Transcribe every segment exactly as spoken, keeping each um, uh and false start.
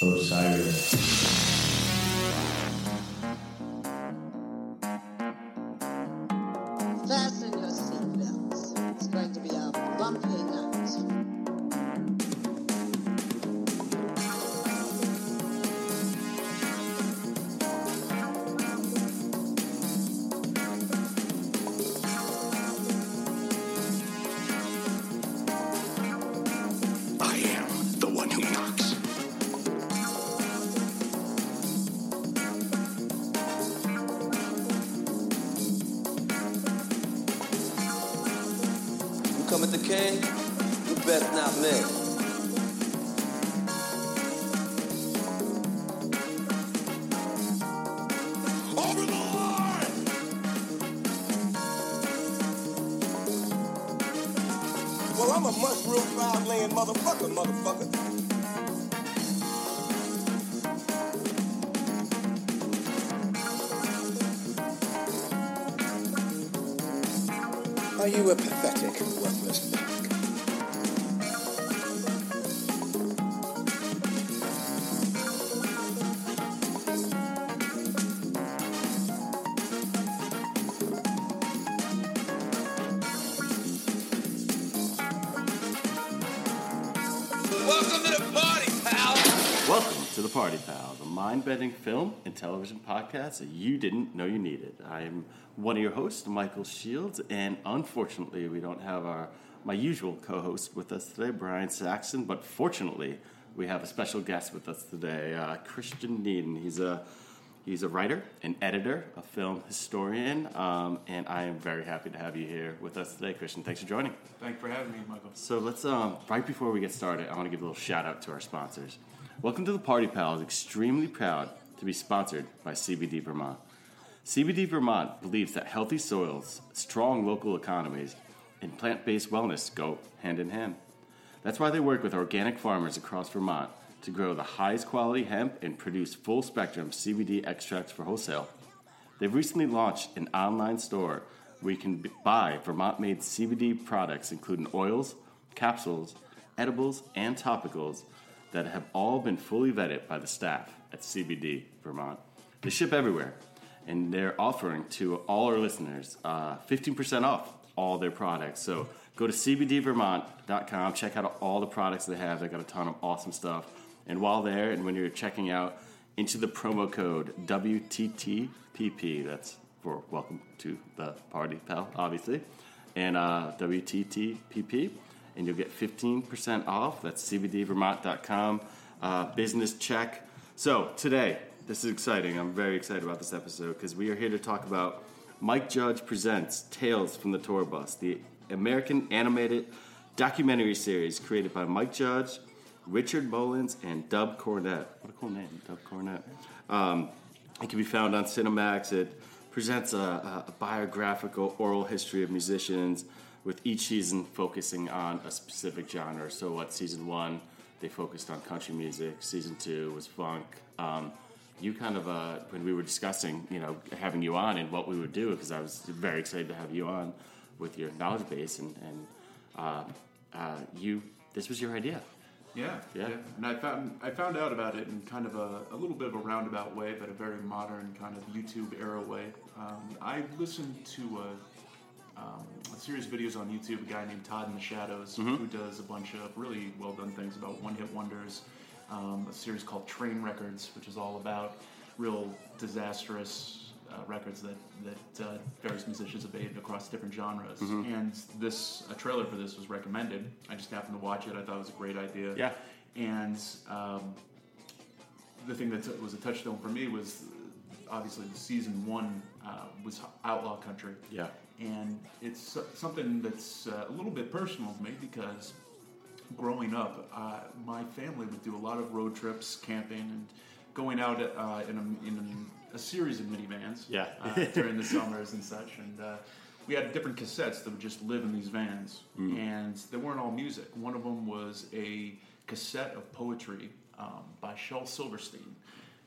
Osiris. Party Pal, the mind-bending film and television podcast that you didn't know you needed. I'm one of your hosts, Michael Shields, and unfortunately we don't have our my usual co-host with us today, Brian Saxon, but fortunately we have a special guest with us today, uh, Christian Needham. He's a he's a writer, an editor, a film historian, um, and I am very happy to have you here with us today, Christian. Thanks for joining. Thanks for having me, Michael. So let's, um, right before we get started, I want to give a little shout-out to our sponsors. Welcome to the Party Pal is extremely proud to be sponsored by C B D Vermont. C B D Vermont believes that healthy soils, strong local economies, and plant-based wellness go hand in hand. That's why they work with organic farmers across Vermont to grow the highest quality hemp and produce full-spectrum C B D extracts for wholesale. They've recently launched an online store where you can buy Vermont-made C B D products including oils, capsules, edibles, and topicals that have all been fully vetted by the staff at C B D Vermont. They ship everywhere, and they're offering to all our listeners uh, fifteen percent off all their products. So go to C B D Vermont dot com, check out all the products they have. They got a ton of awesome stuff. And while there, and when you're checking out, enter the promo code W T T P P. That's for Welcome to the Party Pal, obviously, and uh, W T T P P. And you'll get fifteen percent off. That's C B D Vermont dot com. Uh, business check. So today, this is exciting. I'm very excited about this episode because we are here to talk about Mike Judge Presents Tales from the Tour Bus, the American animated documentary series created by Mike Judge, Richard Bolins, and Dub Cornette. What a cool name, Dub Cornette. Um, it can be found on Cinemax. It presents a, a biographical oral history of musicians, with each season focusing on a specific genre. So what, season one, they focused on country music. Season two was funk. Um, you kind of, uh, when we were discussing, you know, having you on and what we would do, because I was very excited to have you on with your knowledge base, and, and uh, uh, you, this was your idea. Yeah, yeah. yeah. And I found, I found out about it in kind of a, a little bit of a roundabout way, but a very modern kind of YouTube-era way. Um, I listened to a... Um, a series of videos on YouTube, a guy named Todd in the Shadows, mm-hmm. who does a bunch of really well-done things about one-hit wonders, um, a series called Train Records, which is all about real disastrous uh, records that, that uh, various musicians have made across different genres. Mm-hmm. And this a trailer for this was recommended. I just happened to watch it. I thought it was a great idea. Yeah. And um, the thing that t- was a touchstone for me was, obviously, the season one uh, was outlaw country. Yeah. And it's something that's uh, a little bit personal to me because growing up, uh, my family would do a lot of road trips, camping, and going out uh, in, a, in a series of minivans yeah. uh, during the summers and such. And uh, we had different cassettes that would just live in these vans. Mm. And they weren't all music. One of them was a cassette of poetry um, by Shel Silverstein,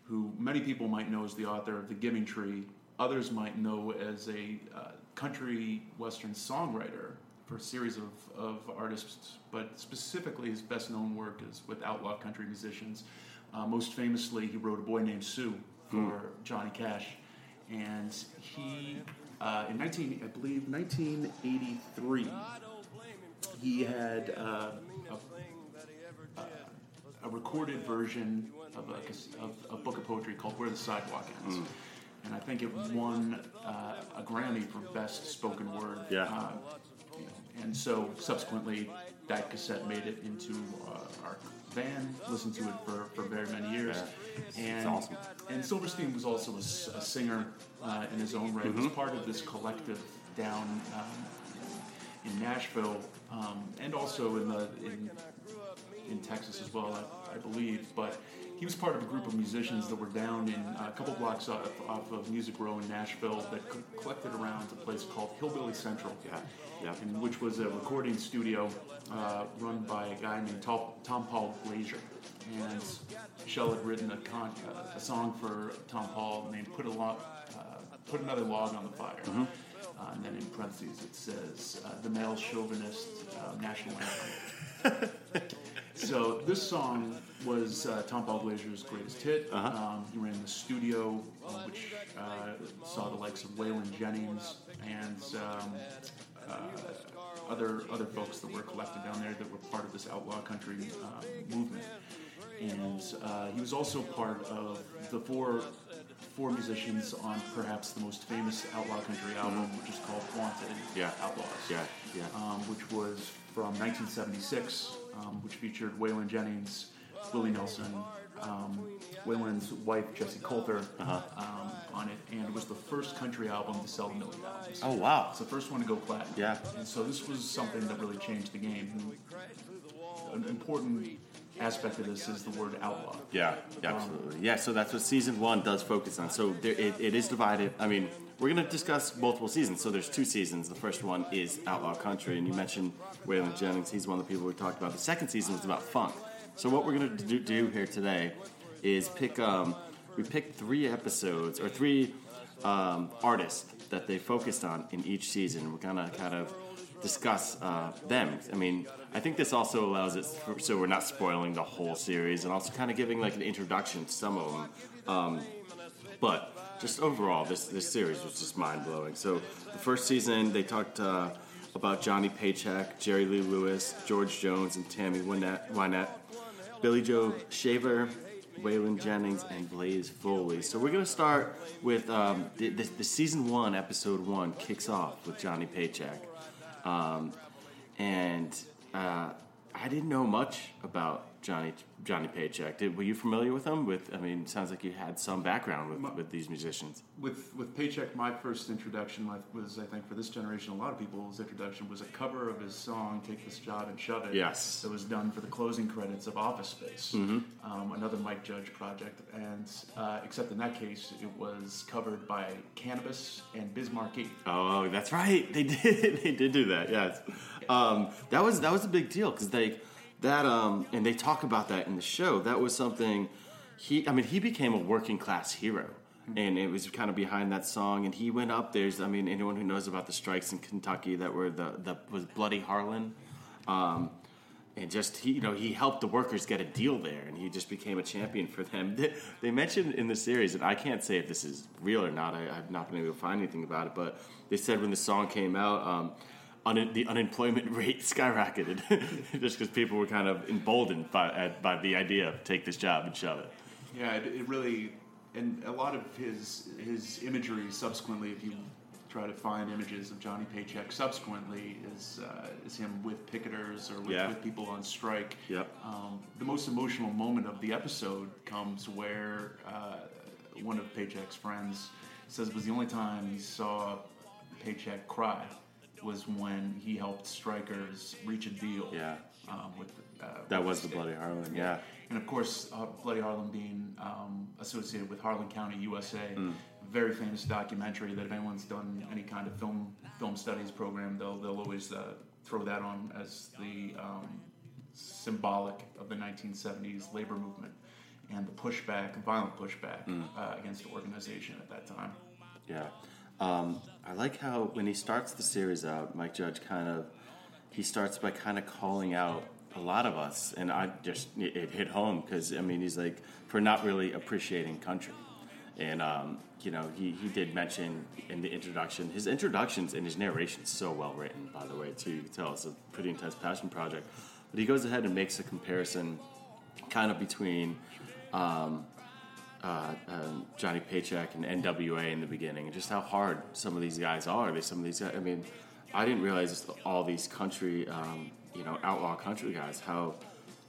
who many people might know as the author of The Giving Tree. Others might know as a uh, country western songwriter for a series of, of artists, but specifically his best known work is with outlaw country musicians Uh, most famously, he wrote A Boy Named Sue for mm. Johnny Cash. And he, uh, in nineteen, I believe, nineteen eighty-three, he had uh, a, a, a recorded version of a, of a book of poetry called Where the Sidewalk Ends. Mm. And I think it won uh, a Grammy for Best Spoken Word. Yeah. Uh, and so, subsequently, that cassette made it into uh, our van, listened to it for, for very many years. Yeah. And, it's awesome. And Silverstein was also a, a singer uh, in his own right. Mm-hmm. He was part of this collective down um, in Nashville, um, and also in, the, in, in Texas as well, I, I believe. But he was part of a group of musicians that were down in uh, a couple blocks off, off of Music Row in Nashville that co- collected around a place called Hillbilly Central, yeah, yeah. And which was a recording studio uh, run by a guy named Tom, Tom Paul Glazier. And Shel had written a, con- a song for Tom Paul named Put, a Log, uh, Put Another Log on the Fire. Mm-hmm. Uh, and then in parentheses it says, uh, the male chauvinist uh, national anthem. So this song was uh, Tom Paul Glazier's greatest hit. Uh-huh. Um, he ran the studio, uh, which uh, saw the likes of Waylon Jennings and um, uh, other other folks that were collected down there that were part of this outlaw country uh, movement. And uh, he was also part of the four four musicians on perhaps the most famous outlaw country album, mm-hmm. which is called Wanted yeah. Outlaws, yeah, yeah. Um, which was from nineteen seventy-six. Um, which featured Waylon Jennings, Willie Nelson, um, Waylon's wife Jessie Coulter uh-huh. um, on it, and it was the first country album to sell a million albums. Oh wow! It's the first one to go platinum. Yeah. And so this was something that really changed the game. And an important aspect of this is the word outlaw. Yeah, absolutely. Um, yeah. So that's what season one does focus on. So there, it, it is divided. I mean, we're going to discuss multiple seasons, so there's two seasons. The first one is outlaw country, and you mentioned Waylon Jennings. He's one of the people we talked about. The second season was about funk. So what we're going to do here today is pick um, we picked three episodes or three um, artists that they focused on in each season. We're going to kind of discuss uh, them. I mean, I think this also allows it for, so we're not spoiling the whole series, and also kind of giving like an introduction to some of them. Um, but just overall, this, this series was just mind-blowing. So the first season, they talked uh, about Johnny Paycheck, Jerry Lee Lewis, George Jones, and Tammy Wynette, Billy Joe Shaver, Waylon Jennings, and Blaze Foley. So we're going to start with um, the, the, the season one, episode one, kicks off with Johnny Paycheck. Um, and uh, I didn't know much about Johnny Johnny Paycheck. Did, were you familiar with him? With I mean, it sounds like you had some background with, my, with these musicians. With with Paycheck, my first introduction was, I think, for this generation, a lot of people's introduction was a cover of his song "Take This Job and Shove It." Yes, that was done for the closing credits of Office Space, mm-hmm. um, another Mike Judge project. And uh, except in that case, it was covered by Cannabis and Biz Markie. Oh, that's right. They did. They did do that. Yes, um, that was that was a big deal because they. That um, and they talk about that in the show. That was something he. I mean, he became a working class hero, and it was kind of behind that song. And he went up. There's, I mean, anyone who knows about the strikes in Kentucky that were the the was Bloody Harlan, um, and just he, you know, he helped the workers get a deal there, and he just became a champion for them. They, they mentioned in the series, and I can't say if this is real or not. I, I've not been able to find anything about it, but they said when the song came out. Um, Un- the unemployment rate skyrocketed just because people were kind of emboldened by uh, by the idea of take this job and shove it. Yeah, it, it really, and a lot of his his imagery subsequently, if you try to find images of Johnny Paycheck subsequently, is uh, is him with picketers or with, yeah. with people on strike. Yep. Um, the most emotional moment of the episode comes where uh, one of Paycheck's friends says it was the only time he saw Paycheck cry. Was when he helped strikers reach a deal. Yeah, um, with uh, that with was the, the Bloody Harlan. Yeah, and of course, uh, Bloody Harlan being um, associated with Harlan County, U S A, mm. very famous documentary that if anyone's done any kind of film film studies program, they'll they'll always uh, throw that on as the um, symbolic of the nineteen seventies labor movement and the pushback, violent pushback mm. uh, against organization at that time. Yeah. Um, I like how when he starts the series out, Mike Judge kind of, he starts by kind of calling out a lot of us, and I just it hit home because I mean he's like for not really appreciating country, and um, you know he, he did mention in the introduction his introductions and his narration so well written, by the way, too. You can tell it's a pretty intense passion project, but he goes ahead and makes a comparison, kind of between um, uh, um, Johnny Paycheck and N W A in the beginning, and just how hard some of these guys are. They some of these guys, I mean, I didn't realize all these country. Um, you know, outlaw country guys, how,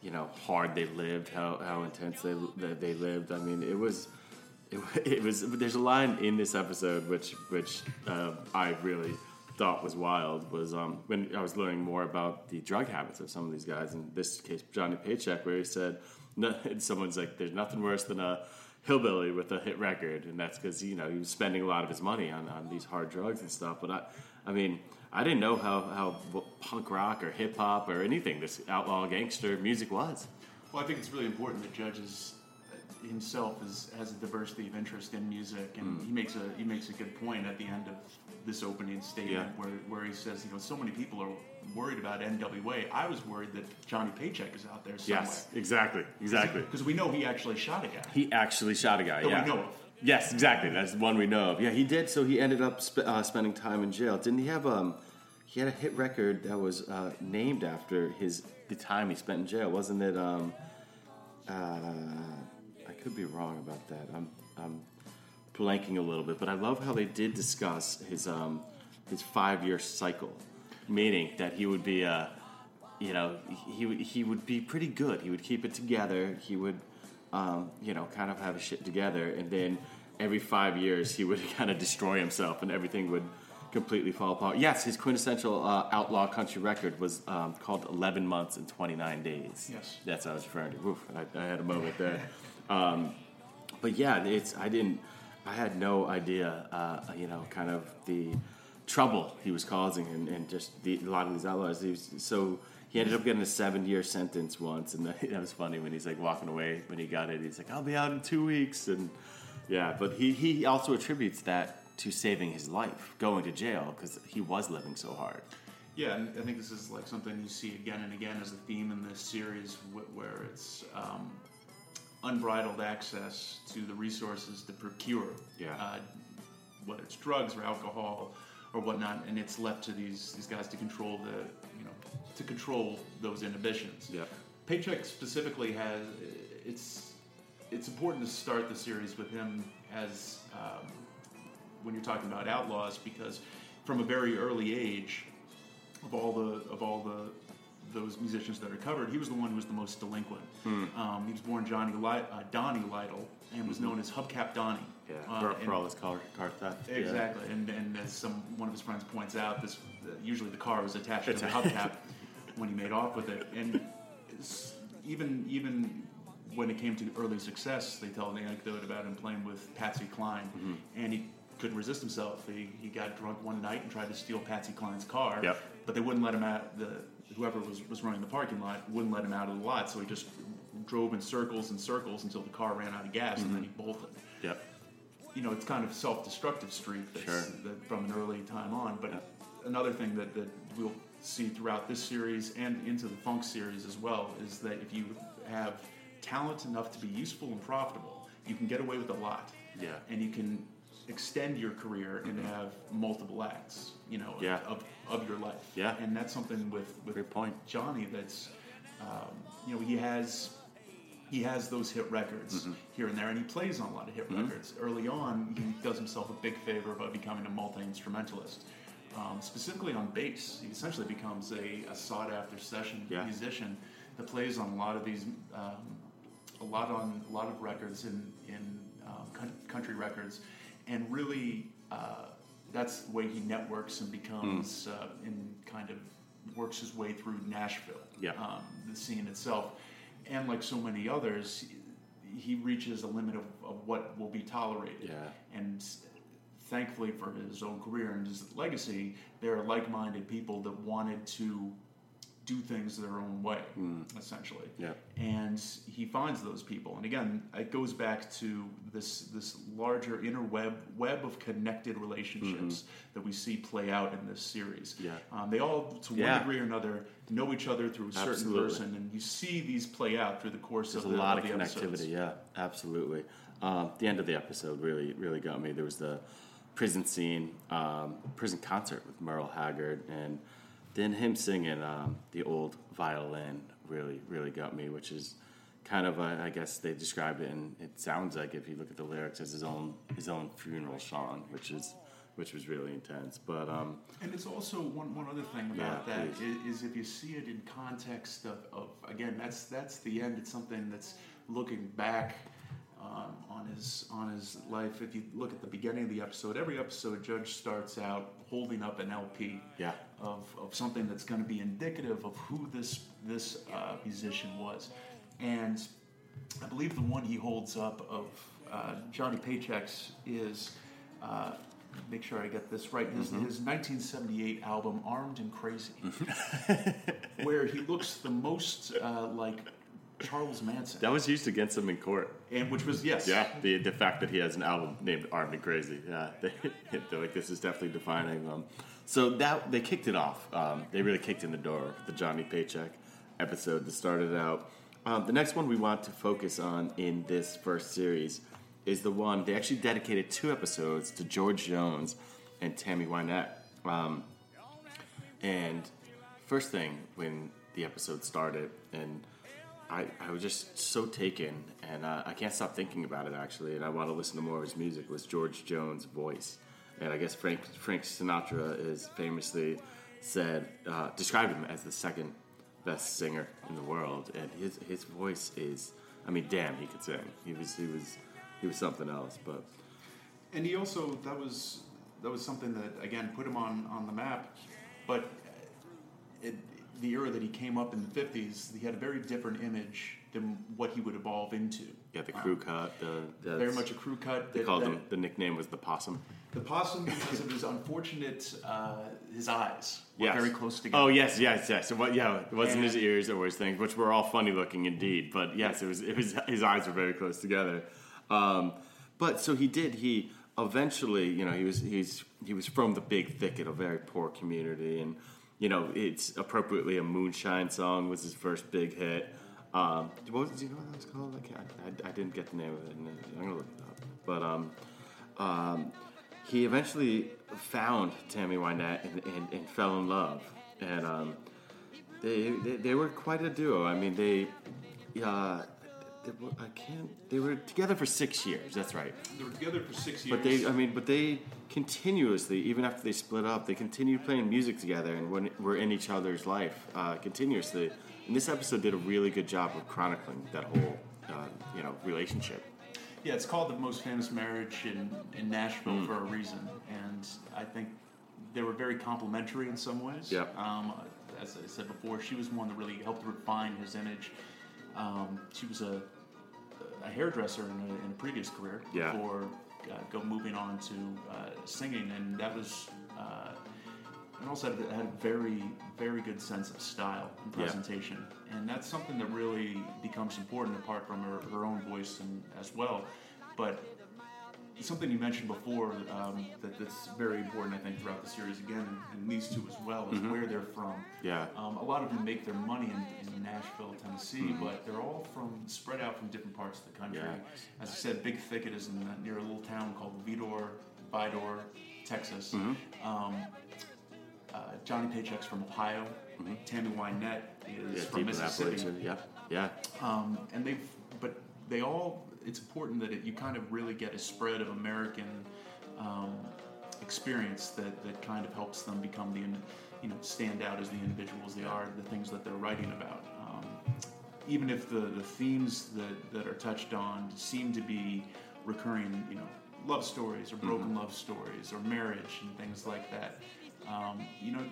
you know, hard they lived, how, how intense they they lived. I mean, it was, it, it was, there's a line in this episode, which, which uh, I really thought was wild, was um, when I was learning more about the drug habits of some of these guys, in this case, Johnny Paycheck, where he said, no, and someone's like, there's nothing worse than a hillbilly with a hit record, and that's because, you know, he was spending a lot of his money on, on these hard drugs and stuff, but I, I mean... I didn't know how, how punk rock or hip hop or anything this outlaw gangster music was. Well, I think it's really important that Judge is, himself is, has a diversity of interest in music, and mm. he makes a he makes a good point at the end of this opening statement yeah. where, where he says, you know, so many people are worried about N W A. I was worried that Johnny Paycheck is out there somewhere. Yes, exactly, exactly. Because we know he actually shot a guy. He actually shot a guy. That yeah, we know of. Yes, exactly. That's the one we know of. Yeah, he did. So he ended up sp- uh, spending time in jail. Didn't he have um? He had a hit record that was uh, named after his the time he spent in jail, wasn't it? Um, uh, I could be wrong about that. I'm I'm blanking a little bit, but I love how they did discuss his um his five year cycle, meaning that he would be uh you know he he would be pretty good. He would keep it together. He would. Um, you know, kind of have his shit together, and then every five years he would kind of destroy himself, and everything would completely fall apart. Yes, his quintessential uh, outlaw country record was um, called eleven months and twenty-nine days. Yes, that's what I was referring to. Oof, I, I had a moment there. Um, but yeah, it's I didn't, I had no idea, uh, you know, kind of the trouble he was causing, and, and just the, a lot of these outlaws. He was so. He ended up getting a seven-year sentence once, and that was funny when he's like walking away when he got it. He's like, "I'll be out in two weeks," and yeah. But he, he also attributes that to saving his life, going to jail, because he was living so hard. Yeah, and I think this is like something you see again and again as a theme in this series, where it's um, unbridled access to the resources to procure, yeah. uh, whether it's drugs or alcohol or whatnot, and it's left to these these guys to control the. to control those inhibitions. Yeah. Paycheck specifically has, it's it's important to start the series with him as, um, when you're talking about outlaws, because from a very early age, of all the of all the those musicians that are covered, he was the one who was the most delinquent. Mm. Um, he was born Johnny Light, uh, Donnie Lytle, and was mm-hmm. known as Hubcap Donnie. Yeah, uh, for, and, for all his car, car theft. Exactly, yeah. and and as some one of his friends points out, this uh, usually the car was attached to the hubcap when he made off with it. And even even when it came to early success, they tell an anecdote about him playing with Patsy Cline, mm-hmm. and he couldn't resist himself. He he got drunk one night and tried to steal Patsy Cline's car, yep. but they wouldn't let him out. The whoever was, was running the parking lot wouldn't let him out of the lot, so he just drove in circles and circles until the car ran out of gas, mm-hmm. and then he bolted. Yep. You know, it's kind of self-destructive streak that's, sure. that from an early time on. But yeah. another thing that, that we'll see throughout this series and into the Funk series as well is that if you have talent enough to be useful and profitable, you can get away with a lot. Yeah. And you can extend your career and mm-hmm. have multiple acts, you know, yeah. of, of your life. Yeah. And that's something with, with Great point. Johnny that's, um, you know, he has... He has those hit records mm-hmm. here and there, and he plays on a lot of hit mm-hmm. records. Early on, he does himself a big favor by becoming a multi-instrumentalist, um, specifically on bass. He essentially becomes a, a sought-after session yeah. musician that plays on a lot of these, um, a lot on a lot of records in in uh, country records, and really uh, that's the way he networks and becomes mm. uh, and kind of works his way through Nashville, yeah. um, the scene itself. And like so many others, he reaches a limit of, of what will be tolerated. Yeah. And thankfully for his own career and his legacy, there are like-minded people that wanted to do things their own way, mm. essentially. Yeah. And he finds those people. And again, it goes back to this this larger interweb web of connected relationships mm-hmm. that we see play out in this series. Yeah. Um, they all, to yeah. one degree or another, know each other through a certain absolutely. person, and you see these play out through the course There's of the There's a lot of, of connectivity, episodes. yeah, absolutely. Um, the end of the episode really, really got me. There was the prison scene, um, prison concert with Merle Haggard, and then him singing um, the old violin really, really got me, which is kind of, a, I guess they described it, and it sounds like, if you look at the lyrics, as his own his own funeral song, which is which was really intense. But um, and it's also one one other thing about yeah, that is, is if you see it in context of, of again, that's that's the end. It's something that's looking back. Um, on his on his life. If you look at the beginning of the episode, every episode Judge starts out holding up an L P yeah. of, of something that's going to be indicative of who this this uh, musician was. And I believe the one he holds up of uh, Johnny Paycheck's is, uh, make sure I get this right, his, mm-hmm. his nineteen seventy-eight album, Armed and Crazy, where he looks the most uh, like Charles Manson. That was used against him in court. And which was, yes. Yeah, the the fact that he has an album named Armed and Crazy. Yeah, they, they're like, this is definitely defining them. So that they kicked it off. Um, they really kicked in the door with the Johnny Paycheck episode that started out. Um, the next one we want to focus on in this first series is the one, they actually dedicated two episodes to George Jones and Tammy Wynette. Um, and first thing, when the episode started, and I, I was just so taken, and uh, I can't stop thinking about it, actually, and I want to listen to more of his music, was George Jones' voice. And I guess Frank Frank Sinatra is famously said, uh, described him as the second best singer in the world, and his his voice is, I mean, damn, he could sing. He was he was he was something else, but and he also that was that was something that again put him on, on the map, but it. The era that he came up in the fifties, he had a very different image than what he would evolve into. Yeah, the crew um, cut. The, very much a crew cut. They that, called that, him, the nickname was the Possum. The Possum because of his unfortunate, uh, his eyes were yes. very close together. Oh, yes, yes, yes. So what, yeah, it wasn't and, his ears or his things, which were all funny looking indeed. But yes, it was. It was his eyes were very close together. Um, but so he did, he eventually, you know, he was, he's, he was from the Big Thicket, a very poor community, and you know, it's appropriately a moonshine song was his first big hit. Um, what was, do you know what that was called? I, can't, I, I didn't get the name of it. I'm going to look it up. But um, um, he eventually found Tammy Wynette and, and, and fell in love. And um, they, they they were quite a duo. I mean, they... Uh, They were, I can't. They were together for six years. That's right. They were together for six years. But they, I mean, but they continuously, even after they split up, they continued playing music together and were in each other's life uh, continuously. And this episode did a really good job of chronicling that whole, uh, you know, relationship. Yeah, it's called the most famous marriage in in Nashville mm. for a reason, and I think they were very complimentary in some ways. Yeah. Um, as I said before, she was one that really helped refine his image. Um, she was a, a hairdresser in a, in a previous career yeah. before uh, go moving on to uh, singing, and that was uh, and also had, had a very very good sense of style and presentation, yeah. and that's something that really becomes important apart from her, her own voice and as well, but something you mentioned before um, that, that's very important, I think, throughout the series again, and these two as well, is mm-hmm. where they're from. Yeah. Um, a lot of them make their money in, in Nashville, Tennessee, mm-hmm. but they're all from spread out from different parts of the country. Yeah. As I said, Big Thicket is in, uh, near a little town called Vidor, Vidor, Texas. Mm-hmm. Um, uh, Johnny Paycheck's from Ohio. Mm-hmm. Tammy Wynette is yeah, from Mississippi. Yeah, yeah. Um, and they've, but they all. It's important that it, you kind of really get a spread of American um, experience that, that kind of helps them become the, you know, stand out as the individuals they are, the things that they're writing about. Um, even if the, the themes that, that are touched on seem to be recurring, you know, love stories or broken mm-hmm. love stories or marriage and things like that, um, you know,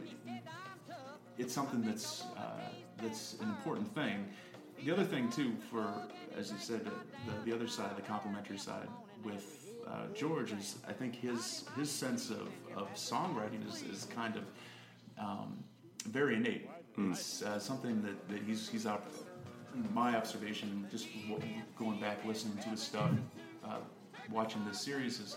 it's something that's uh, that's an important thing. The other thing, too, for, as you said, the, the other side, the complimentary side with uh, George is, I think his his sense of, of songwriting is, is kind of um, very innate. Mm. It's uh, something that, that he's he's out. My observation, just going back listening to his stuff, uh, watching this series, is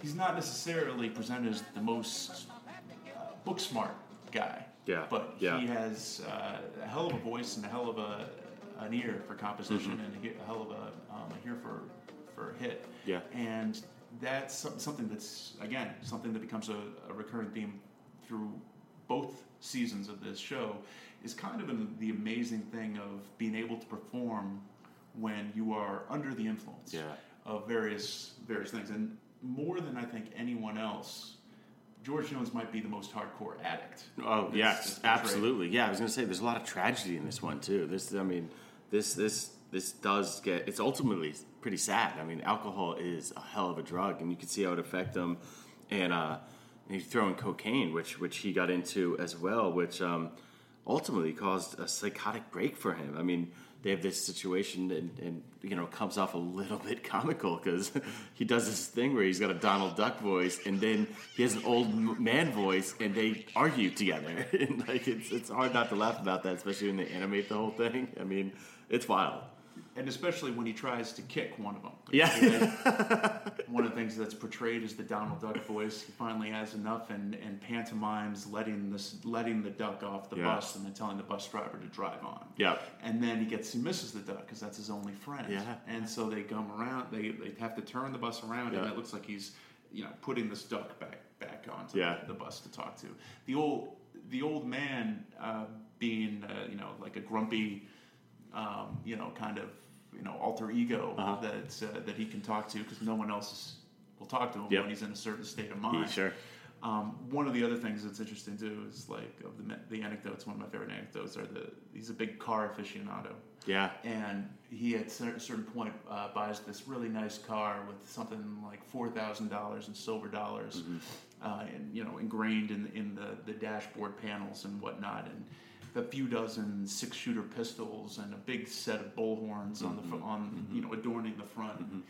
he's not necessarily presented as the most uh, book smart guy. Yeah. But yeah. he has uh, a hell of a voice and a hell of a an ear for composition, mm-hmm. and a hell of a, um, a ear for for hit. Yeah. And that's something that's again something that becomes a, a recurring theme through both seasons of this show, is kind of an, the amazing thing of being able to perform when you are under the influence yeah. of various various things. And more than I think anyone else, George Jones might be the most hardcore addict. Oh yes, yeah, absolutely. Yeah, I was going to say there's a lot of tragedy in this one too. This, I mean, this this this does get. It's ultimately pretty sad. I mean, alcohol is a hell of a drug, and you can see how it affects him. And uh, he's throwing cocaine, which which he got into as well, which um, ultimately caused a psychotic break for him. I mean, they have this situation, and, and you know, comes off a little bit comical because he does this thing where he's got a Donald Duck voice, and then he has an old man voice, and they argue together. And like, it's it's hard not to laugh about that, especially when they animate the whole thing. I mean, it's wild. And especially when he tries to kick one of them. Yeah. One of the things that's portrayed is the Donald Duck voice. He finally has enough and, and pantomimes letting this letting the duck off the yeah. bus and then telling the bus driver to drive on. Yeah. And then he gets he misses the duck because that's his only friend. Yeah. And so they come around. They they have to turn the bus around, yeah. and it looks like he's you know putting this duck back back onto yeah. the, the bus to talk to. The old the old man uh, being uh, you know like a grumpy. Um, you know, kind of, you know, alter ego uh-huh. that uh, that he can talk to because no one else will talk to him yep. when he's in a certain state of mind. Yeah, sure. Um, one of the other things that's interesting too is like of the the anecdotes. One of my favorite anecdotes are the he's a big car aficionado. Yeah. And he at a certain point uh, buys this really nice car with something like four thousand dollars in silver dollars, mm-hmm. uh, and you know, ingrained in in the, the dashboard panels and whatnot, and a few dozen six-shooter pistols and a big set of bullhorns mm-hmm. on the fr- on mm-hmm. you know adorning the front, mm-hmm.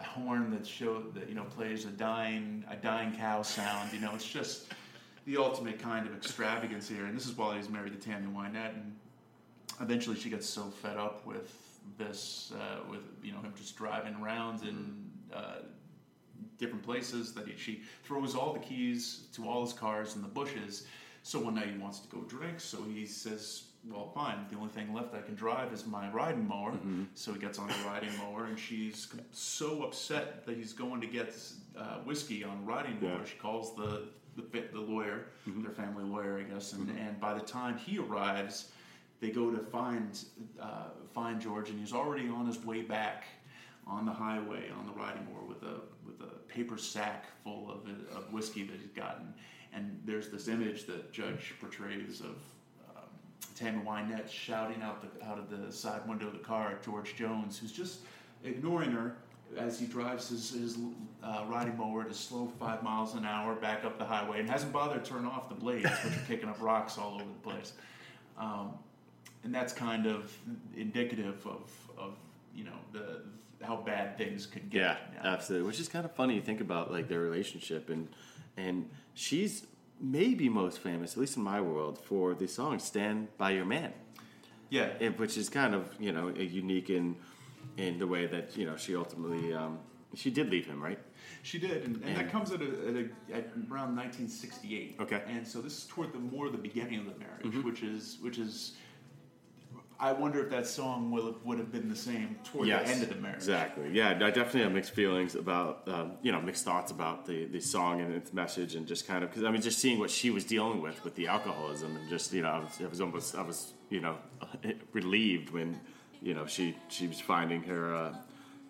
a horn that show that you know plays a dying a dying cow sound. You know, it's just the ultimate kind of extravagance here. And this is while he's married to Tammy Wynette, and eventually she gets so fed up with this, uh, with you know him just driving around mm-hmm. in uh, different places that he, she throws all the keys to all his cars in the bushes. So one night he wants to go drink, so he says, well, fine, the only thing left I can drive is my riding mower. Mm-hmm. So he gets on the riding mower, and she's so upset that he's going to get uh, whiskey on the riding mower. Yeah. She calls the the, the lawyer, mm-hmm. their family lawyer, I guess, and, mm-hmm. and by the time he arrives, they go to find uh, find George, and he's already on his way back on the highway on the riding mower with a, with a paper sack full of, of whiskey that he's gotten. And there's this image that Judge portrays of um, Tammy Wynette shouting out the, out of the side window of the car at George Jones, who's just ignoring her as he drives his, his uh, riding mower at a slow five miles an hour back up the highway and hasn't bothered to turn off the blades, which are kicking up rocks all over the place. Um, and that's kind of indicative of, of you know, the how bad things could get. Yeah, you know? Absolutely. Which is kind of funny to think about, like, their relationship and... And she's maybe most famous, at least in my world, for the song "Stand by Your Man." Yeah, and, which is kind of you know unique in in the way that you know she ultimately um, she did leave him, right? She did, and, and, and that comes at, a, at, a, at around nineteen sixty-eight. Okay, and so this is toward the more the beginning of the marriage, mm-hmm. which is which is. I wonder if that song will have, would have been the same toward yes, the end of the marriage. Exactly. Yeah, I definitely have mixed feelings about, um, you know, mixed thoughts about the, the song and its message, and just kind of because I mean, just seeing what she was dealing with with the alcoholism, and just you know, I was, I was almost, I was, you know, relieved when, you know, she she was finding her, uh,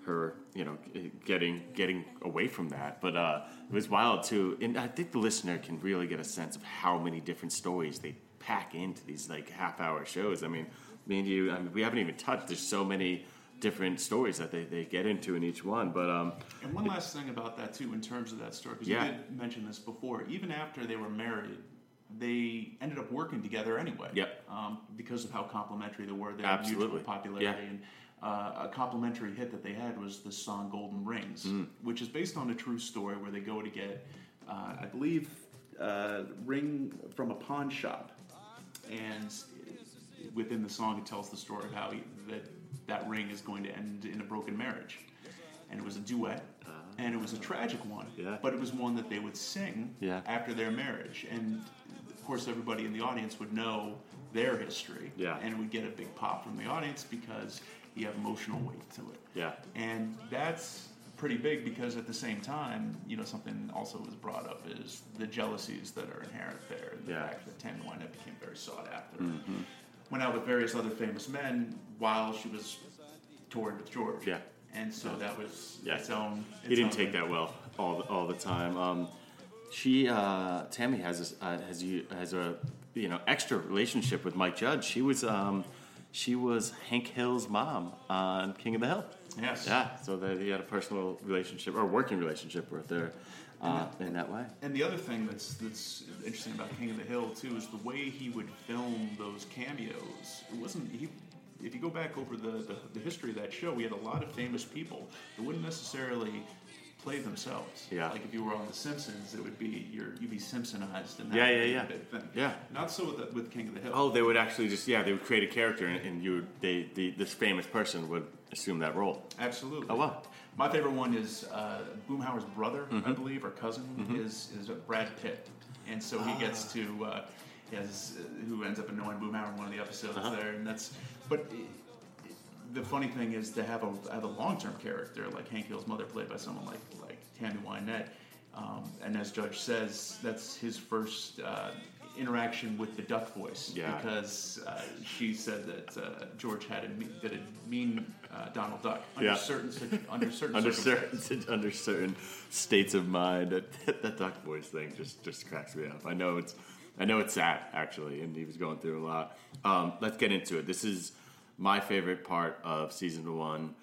her, you know, getting getting away from that. But uh, it was wild too, and I think the listener can really get a sense of how many different stories they pack into these like half-hour shows. I mean. Me and you, I mean, we haven't even touched. There's so many different stories that they, they get into in each one. But um, and one last thing about that too, in terms of that story, because yeah. you did mention this before. Even after they were married, they ended up working together anyway. Yep. Um, because of how complimentary they were, their Absolutely. mutual popularity, yeah. and uh, a complimentary hit that they had was the song "Golden Rings," mm. which is based on a true story where they go to get, uh, I believe, uh, ring from a pawn shop. and within the song it tells the story of how he, that that ring is going to end in a broken marriage. And it was a duet, uh, and it was a tragic one, yeah. but it was one that they would sing yeah. after their marriage. And of course everybody in the audience would know their history, yeah. and it would get a big pop from the audience because you have emotional weight to it. Yeah. And that's pretty big because at the same time, you know, something also was brought up is the jealousies that are inherent there, and the yeah. fact that Tammy Wynette became very sought after. Mm-hmm. Went out with various other famous men while she was touring with George. Yeah. And so yeah. that was yeah. its own... Its he didn't own take thing. That well all the, all the time. Um, she, uh, Tammy has this, uh, has you has a, you know, extra relationship with Mike Judge. She was um, she was Hank Hill's mom on King of the Hill. Yes. Yeah. So that he had a personal relationship or working relationship with her uh, in that way. And the other thing that's that's interesting about King of the Hill too is the way he would film those cameos. It wasn't he. If you go back over the, the, the history of that show, we had a lot of famous people that wouldn't necessarily play themselves. Yeah. Like if you were on The Simpsons, it would be your you'd be Simpsonized and that yeah, yeah, yeah. big thing. Yeah. Not so with, the, with King of the Hill. Oh, they would actually just yeah, they would create a character and, and you would, they the this famous person would assume that role. Absolutely. Oh wow. My favorite one is uh, Boomhauer's brother, mm-hmm. I believe, or cousin, mm-hmm. is is Brad Pitt, and so he ah. gets to. Uh, He has, uh, who ends up annoying Boomhauer in one of the episodes uh-huh. there, and that's. But it, it, the funny thing is to have a have a long-term character like Hank Hill's mother played by someone like like Tammy Wynette, um, and as Judge says, that's his first uh, interaction with the duck voice yeah. because uh, she said that uh, George had a mean, that a mean uh, Donald Duck under yeah. certain under certain under certain under certain states of mind. That, that duck voice thing just, just cracks me up. I know it's. I know it's sad, actually, and he was going through a lot. Um, let's get into it. This is my favorite part of season one.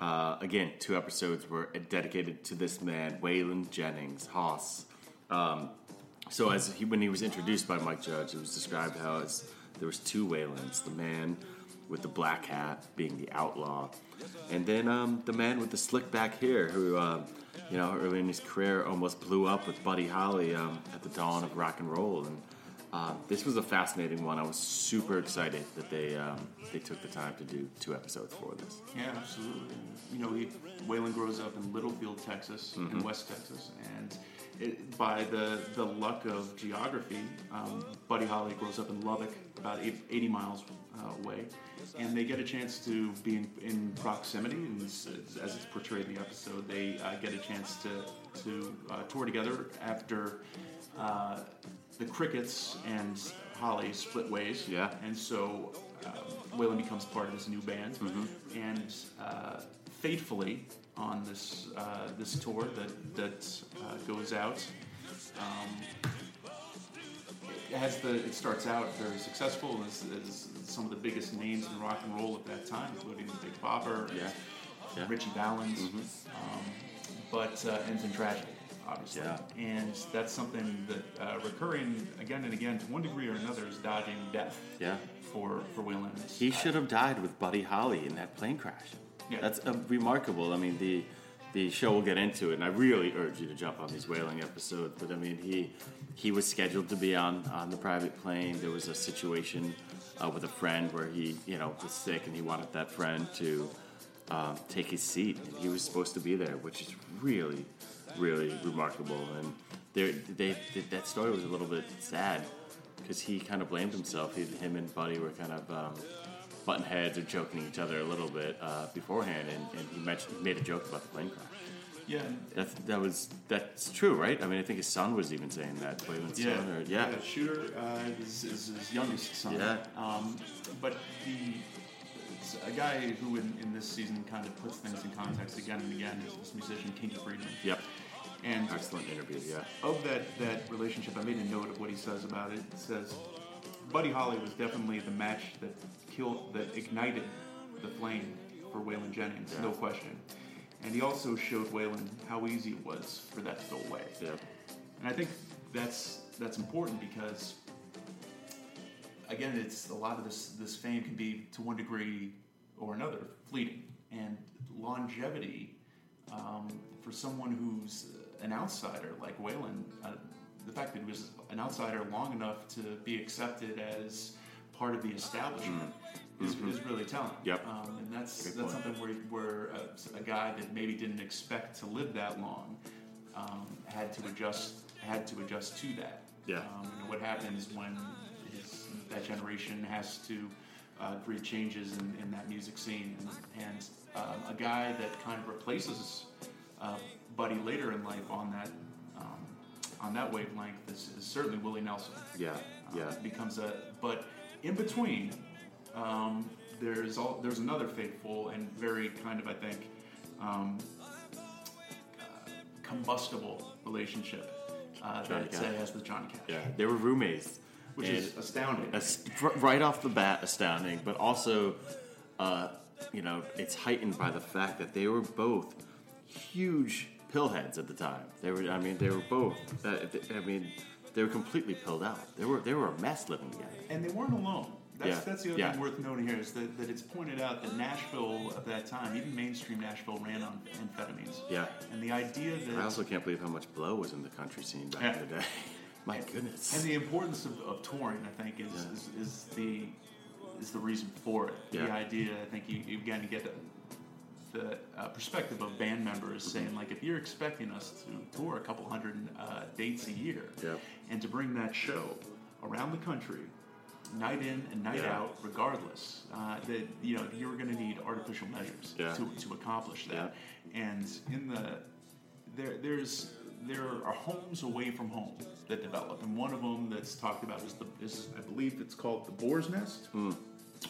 Uh, again, two episodes were dedicated to this man, Waylon Jennings, Hoss. Um, so as he, when he was introduced by Mike Judge, it was described how as there was two Waylons, the man with the black hat being the outlaw, and then um, the man with the slick back hair who... Uh, You know, early in his career, almost blew up with Buddy Holly um, at the dawn of rock and roll, and uh, this was a fascinating one. I was super excited that they um, they took the time to do two episodes for this. Yeah, absolutely. You know, he, Waylon grows up in Littlefield, Texas, mm-hmm. in West Texas, and it, by the the luck of geography, um, Buddy Holly grows up in Lubbock, about eighty miles uh, away, and they get a chance to be in, in proximity, and as it's portrayed in the episode, they uh, get a chance to, to uh, tour together after uh, the Crickets and Holly split ways, yeah. and so uh, Waylon becomes part of his new band, mm-hmm. and uh, faithfully on this uh, this tour that, that uh, goes out, um, It, has the, it starts out very successful as, as some of the biggest names in rock and roll at that time, including the Big Bopper and yeah. Yeah. Richie Valens, mm-hmm. um, but uh, ends in tragedy, obviously. Yeah. And that's something that uh, recurring again and again, to one degree or another, is dodging death yeah. for, for Waylon. He should have died with Buddy Holly in that plane crash. Yeah. That's uh, remarkable. I mean, the... The show will get into it, and I really urge you to jump on these Waylon episodes. But I mean, he he was scheduled to be on, on the private plane. There was a situation uh, with a friend where he, you know, was sick, and he wanted that friend to um, take his seat, and he was supposed to be there, which is really, really remarkable. And they, they, that story was a little bit sad because he kind of blamed himself. He, him and Buddy were kind of. Um, button heads or joking each other a little bit uh, beforehand, and, and he mentioned, made a joke about the plane crash. Yeah, that's, that was that's true, right? I mean, I think his son was even saying that. Waylon's yeah, son or, yeah. yeah, Shooter uh, is, is his youngest son. Yeah, um, but the it's a guy who in, in this season kind of puts things in context again and again is this musician Kinky Friedman. Yep. And excellent interview. Yeah. Of that that relationship, I made a note of what he says about it. It says. Buddy Holly was definitely the match that killed, that ignited the flame for Waylon Jennings, yeah. no question. And he also showed Waylon how easy it was for that to go away. Yeah. And I think that's that's important because, again, it's a lot of this this fame can be to one degree or another fleeting, and longevity um, for someone who's an outsider like Waylon. Uh, The fact that he was an outsider long enough to be accepted as part of the establishment mm-hmm. is, mm-hmm. is really telling. Yep. Um, and that's Good that's point. something where, where a, a guy that maybe didn't expect to live that long um, had to adjust had to adjust to that. Yeah. Um, and what happens when his, that generation has to uh, create changes in, in that music scene, and, and um, a guy that kind of replaces uh, Buddy later in life on that um, on that wavelength is, is certainly Willie Nelson. Yeah. Yeah. Uh, becomes a but in between um, there's all there's another fateful and very kind of I think um, uh, combustible relationship uh, that Cash. It has with Johnny Cash. Yeah, they were roommates, which and is astounding. Ast- right off the bat, astounding, but also uh, you know it's heightened by the fact that they were both huge pillheads at the time. They were I mean they were both uh, I mean. They were completely pilled out. They were they were a mess living together. And they weren't alone. That's yeah. that's the other yeah. thing worth noting here is that, that it's pointed out that Nashville at that time, even mainstream Nashville, ran on amphetamines. Yeah. And the idea that... I also can't believe how much blow was in the country scene back yeah. in the day. My and, goodness. And the importance of, of touring, I think, is, yeah. is is the is the reason for it. Yeah. The idea, I think, you, you again, you get the, the uh, perspective of band members mm-hmm. saying, like, if you're expecting us to tour a couple hundred uh, dates a year... Yeah. And to bring that show around the country, night in and night yeah. out, regardless, uh, that you know you're going to need artificial measures yeah. to, to accomplish that. Yeah. And in the there there's there are homes away from home that develop, and one of them that's talked about is the is I believe it's called The Boar's Nest, mm.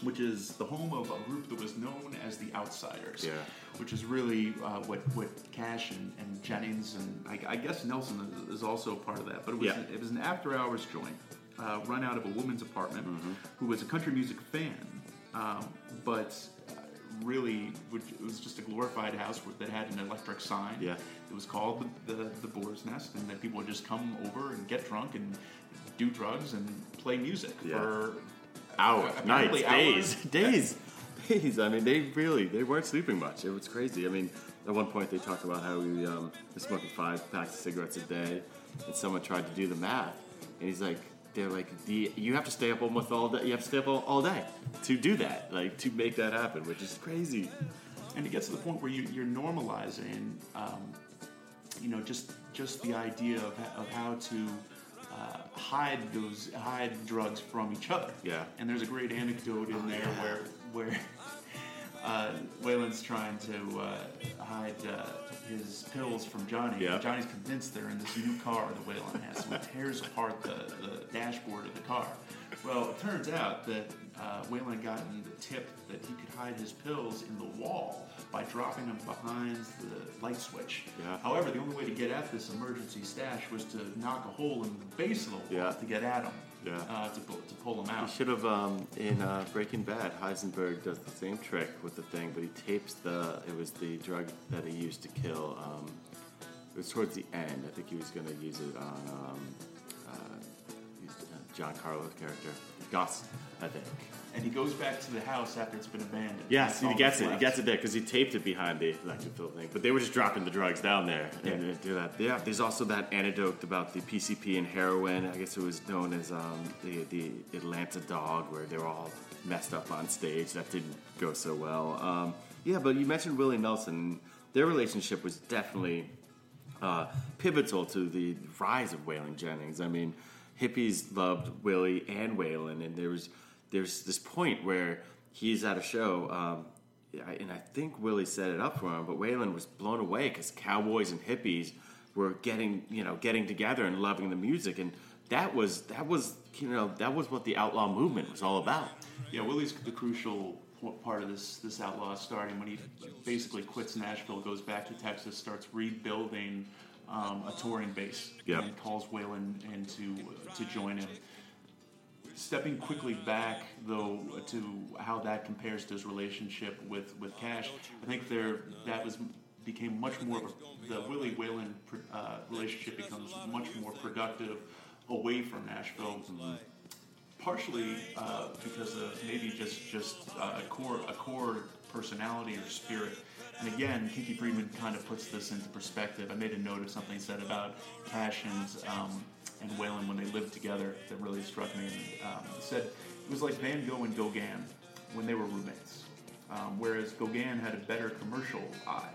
which is the home of a group that was known as the Outsiders. Yeah. Which is really uh, what, what Cash and, and Jennings and I, I guess Nelson is, is also part of that. But it was, yeah. it was an after-hours joint uh, run out of a woman's apartment mm-hmm. who was a country music fan, um, but really would, it was just a glorified house that had an electric sign. Yeah. It was called the, the, the Boar's Nest, and that people would just come over and get drunk and do drugs and play music yeah. for hours, nights, days, hours. days. Jeez, I mean, they really, they weren't sleeping much. It was crazy. I mean, at one point they talked about how we um, were smoking five packs of cigarettes a day, and someone tried to do the math, and he's like, they're like, the, you have to stay up almost all day, you have to stay up all, all day to do that, like, to make that happen, which is crazy. And it gets to the point where you, you're normalizing, um, you know, just just the idea of, of how to... Uh, hide those hide drugs from each other. Yeah. And there's a great anecdote in there where where uh, Waylon's trying to uh, hide uh, his pills from Johnny. Yeah. And Johnny's convinced they're in this new car that Waylon has, so he tears apart the, the dashboard of the car. Well, it turns out that uh, Waylon got the tip that he could hide his pills in the wall by dropping them behind the light switch. Yeah. However, the only way to get at this emergency stash was to knock a hole in the base of the wall yeah. to get at them, yeah. uh, to, to pull them out. He should have, um, in uh, Breaking Bad, Heisenberg does the same trick with the thing, but he tapes the, it was the drug that he used to kill, um, it was towards the end, I think he was going to use it on um, uh, John Carlo's character, Gus, I think. And he goes back to the house after it's been abandoned. Yes, he gets it. Left. He gets it there because he taped it behind the electric field thing. But they were just dropping the drugs down there. Yeah. And they do that. Yeah. There's also that anecdote about the P C P and heroin. I guess it was known as um, the the Atlanta Dog, where they were all messed up on stage. That didn't go so well. Um, yeah, but you mentioned Willie Nelson. Their relationship was definitely uh, pivotal to the rise of Waylon Jennings. I mean, hippies loved Willie and Waylon, and there was... There's this point where he's at a show, um, and I think Willie set it up for him, but Waylon was blown away because cowboys and hippies were getting, you know, getting together and loving the music, and that was that was you know that was what the outlaw movement was all about. Yeah, Willie's the crucial part of this this outlaw starting when he basically quits Nashville, goes back to Texas, starts rebuilding um, a touring base, yep. and calls Waylon in to to join him. Stepping quickly back, though, to how that compares to his relationship with, with Cash, I think there that was became much more of a, the Willie Waylon uh, relationship becomes much more productive away from Nashville, partially uh, because of maybe just just uh, a core a core personality or spirit. And again, Kinky Friedman kind of puts this into perspective. I made a note of something he said about Cash and. Um, and Waylon when they lived together that really struck me. And um, said It was like Van Gogh and Gauguin when they were roommates. Um, whereas Gauguin had a better commercial eye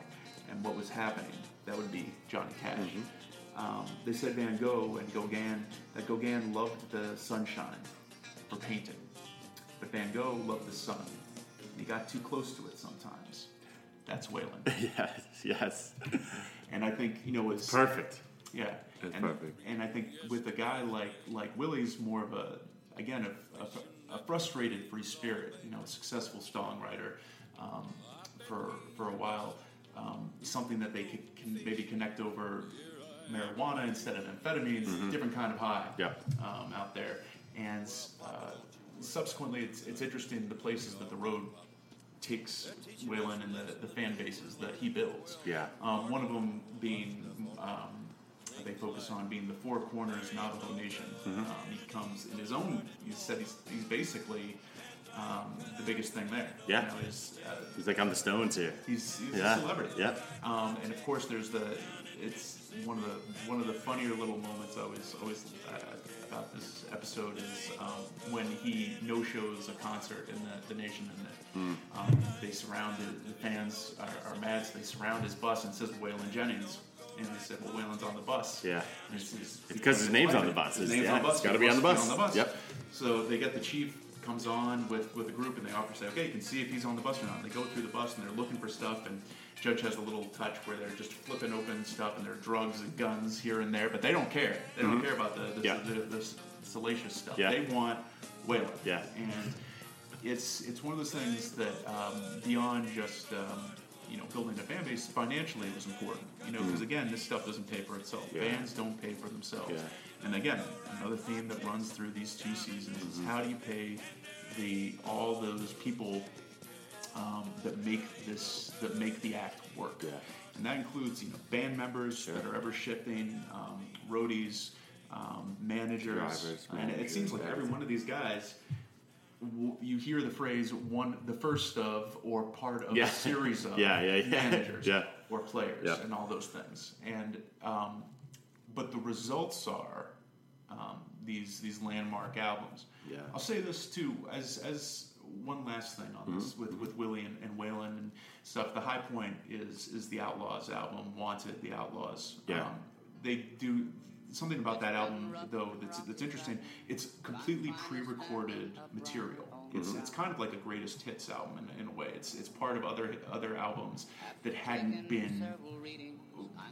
and what was happening. That would be Johnny Cash. Mm-hmm. Um, they said Van Gogh and Gauguin, that Gauguin loved the sunshine for painting. But Van Gogh loved the sun. He got too close to it sometimes. That's Waylon. yes, yes. And I think, you know, it's... Perfect. Yeah. It's and, perfect. And I think with a guy like, like Willie's more of a, again, a, a, a frustrated free spirit, you know, a successful songwriter um, for, for a while. Um, something that they could can maybe connect over marijuana instead of amphetamines, mm-hmm. different kind of high yeah. um, out there. And uh, subsequently, it's it's interesting the places that the road takes Waylon and the, the fan bases that he builds. Yeah. Um, one of them being um, they focus on being the Four Corners Navajo Nation. Mm-hmm. Um, he comes in his own. He said he's he's basically. Um, the biggest thing there. Yeah. You know, is, uh, he's like, I'm the Stones here. He's, he's yeah. a celebrity. Yeah. Um, and of course, there's the. It's one of the one of the funnier little moments I always always uh, about this episode is um, when he no shows a concert in the, the nation, and the, mm. um, they surround the fans are, are mad. So they surround his bus and says Waylon Jennings. And they said, well, Waylon's on the bus. Yeah. It's because his name's on the bus. His name's yeah, on the bus. It's got to be on the bus. on the bus. Yep. So they get the chief. Comes on with, with a group and they offer say, okay, you can see if he's on the bus or not. They go through the bus and they're looking for stuff, and Judge has a little touch where they're just flipping open stuff and there are drugs and guns here and there, but they don't care. They mm-hmm. don't care about the the, yeah. the, the, the salacious stuff. Yeah. They want Waylon. Yeah. And it's it's one of those things that um, beyond just um, you know building a fan base, financially it was important. You know, because mm-hmm. again, this stuff doesn't pay for itself. Yeah. Bands don't pay for themselves. Yeah. And again, another theme that runs through these two seasons mm-hmm. is how do you pay the all those people um, that make this that make the act work, yeah. and that includes you know band members sure. that are ever shifting, um, roadies, um, managers, Drivers, and managers, it seems like every one of these guys. You hear the phrase one, the first of, or part of yeah. a series of yeah, yeah, yeah. managers yeah. or players, yeah. and all those things, and. Um, But the results are um, these these landmark albums. Yeah. I'll say this too, as as one last thing on mm-hmm. this with, with Willie and, and Waylon and stuff. The high point is is the Outlaws album, Wanted, the Outlaws. Yeah. Um, they do something about that album though that's that's interesting. It's completely pre-recorded material. It's mm-hmm. it's kind of like a greatest hits album in, in a way. It's it's part of other other albms that hadn't been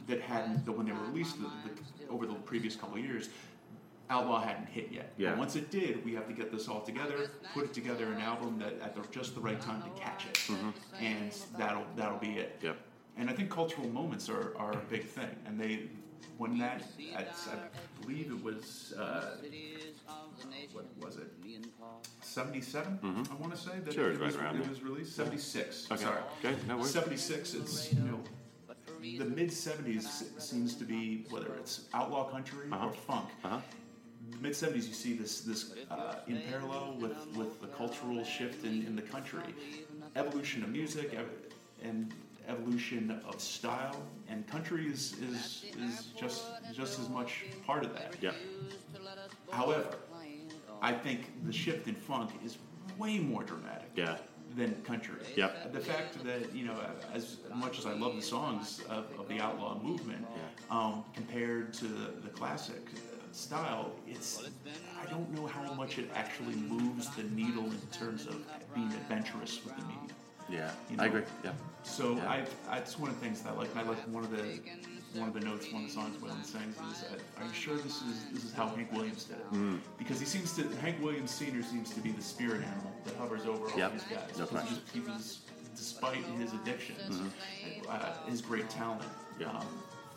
that hadn't that when they were released the, the, over the previous couple of years, Outlaw hadn't hit yet. Yeah. Once it did, we have to get this all together, put it together an album that at the, just the right time to catch it, mm-hmm. and that'll that'll be it. Yep. And I think cultural moments are, are a big thing, and they. When that, I, I believe it was, uh, what was it, seventy-seven, mm-hmm. I want to say? That sure, it was, right around it was released? seventy-six, okay. sorry. Okay, no worries. seventy-six, it's, you know, the mid-seventies seems to be, whether it's outlaw country uh-huh. or funk, uh-huh. mid-seventies you see this, this uh, in parallel with, with the cultural shift in, in the country, evolution of music, ev- and... evolution of style, and country is, is is just just as much part of that. Yeah. However, I think the shift in funk is way more dramatic yeah. than country. Yeah. The fact that, you know, as much as I love the songs of, of the outlaw movement, yeah. um, compared to the, the classic style, it's I don't know how much it actually moves the needle in terms of being adventurous with the media. Yeah, you know? I agree. Yeah. So yeah. I, it's one of the things that I like. I like one of the, one of the notes, one of the songs Waylon sings is, "Are you sure this is this is how Hank Williams did it?" Mm. Because he seems to Hank Williams Senior seems to be the spirit animal that hovers over all yep. these guys. No question. He was, despite his addiction, mm-hmm. uh, his great talent, yeah. um,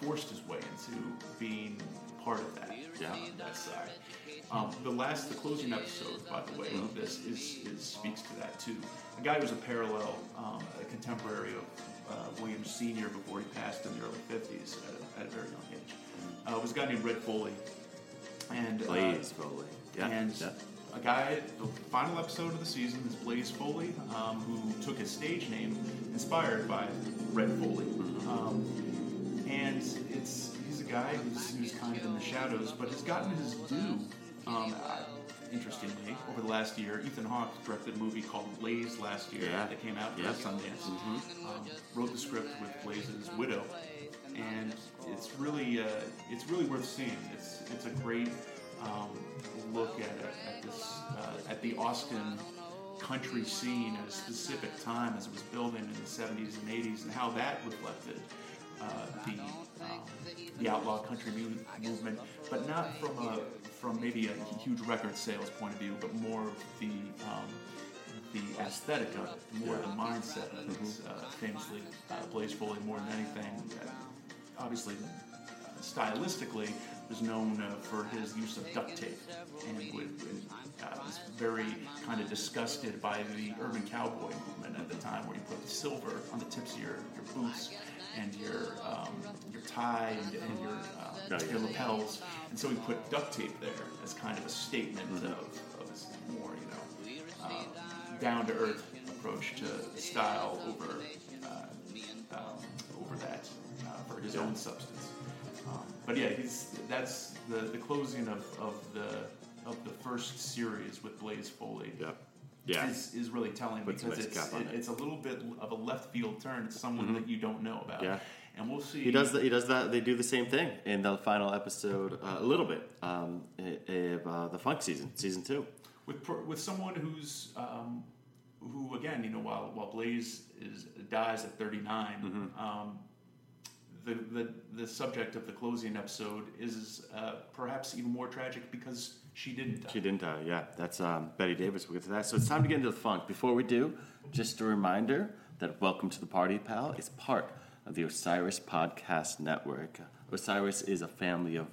forced his way into being part of that. Yeah. That side. Um, the last, the closing episode, by the way, mm-hmm. of this is, is speaks to that too. A guy who's a parallel, um, a contemporary of uh, Williams Senior before he passed in the early fifties at a, at a very young age, uh, was a guy named Rick Foley, and uh, Blaze Foley, yeah, and yeah. a guy. The final episode of the season is Blaze Foley, um, who took his stage name inspired by Rick Foley, mm-hmm. um, and it's he's a guy who's, who's kind of in the shadows, but has gotten his due. Um, I, interestingly, over the last year. Ethan Hawke directed a movie called Blaze last year yeah. that came out yeah. at Sundance. Mm-hmm. Um, wrote the script with Blaze's widow, and it's really uh, it's really worth seeing. It's it's a great um, look at at this uh, at the Austin country scene at a specific time as it was building in the seventies and eighties, and how that reflected uh, the um, the outlaw country mu- movement, but not from a from maybe a huge record sales point of view, but more of the um, the aesthetic of it, more yeah. the mindset of it. Mm-hmm. Uh, famously, uh, Blaze Foley, more than anything, obviously, uh, stylistically, was known uh, for his use of duct tape, and would, uh, was very kind of disgusted by the urban cowboy movement at the time, where you put silver on the tips of your, your boots and your um, your tie and, and your uh, oh, yeah. your lapels, and so he put duct tape there as kind of a statement mm-hmm. of, of his more you know uh, down to earth approach to style over uh, um, over that uh, for his yeah. own substance. Um, but yeah, he's, that's the, the closing of, of the of the first series with Blaze Foley. Yeah, yeah. Is, is really telling Puts because it's it, it. it's a little bit of a left field turn. It's someone mm-hmm. that you don't know about. Yeah, and we'll see. He does that. He does that. They do the same thing in the final episode uh, a little bit um, of uh, the Funk season, season two, with with someone who's um, who again, you know, while while Blaze is dies at thirty-nine. Mm-hmm. Um, The, the the subject of the closing episode is uh, perhaps even more tragic because she didn't die. She didn't die, yeah. That's um, Betty Davis. We'll get to that. So it's time to get into the funk. Before we do, just a reminder that Welcome to the Party, Pal is part of the Osiris Podcast Network. Osiris is a family of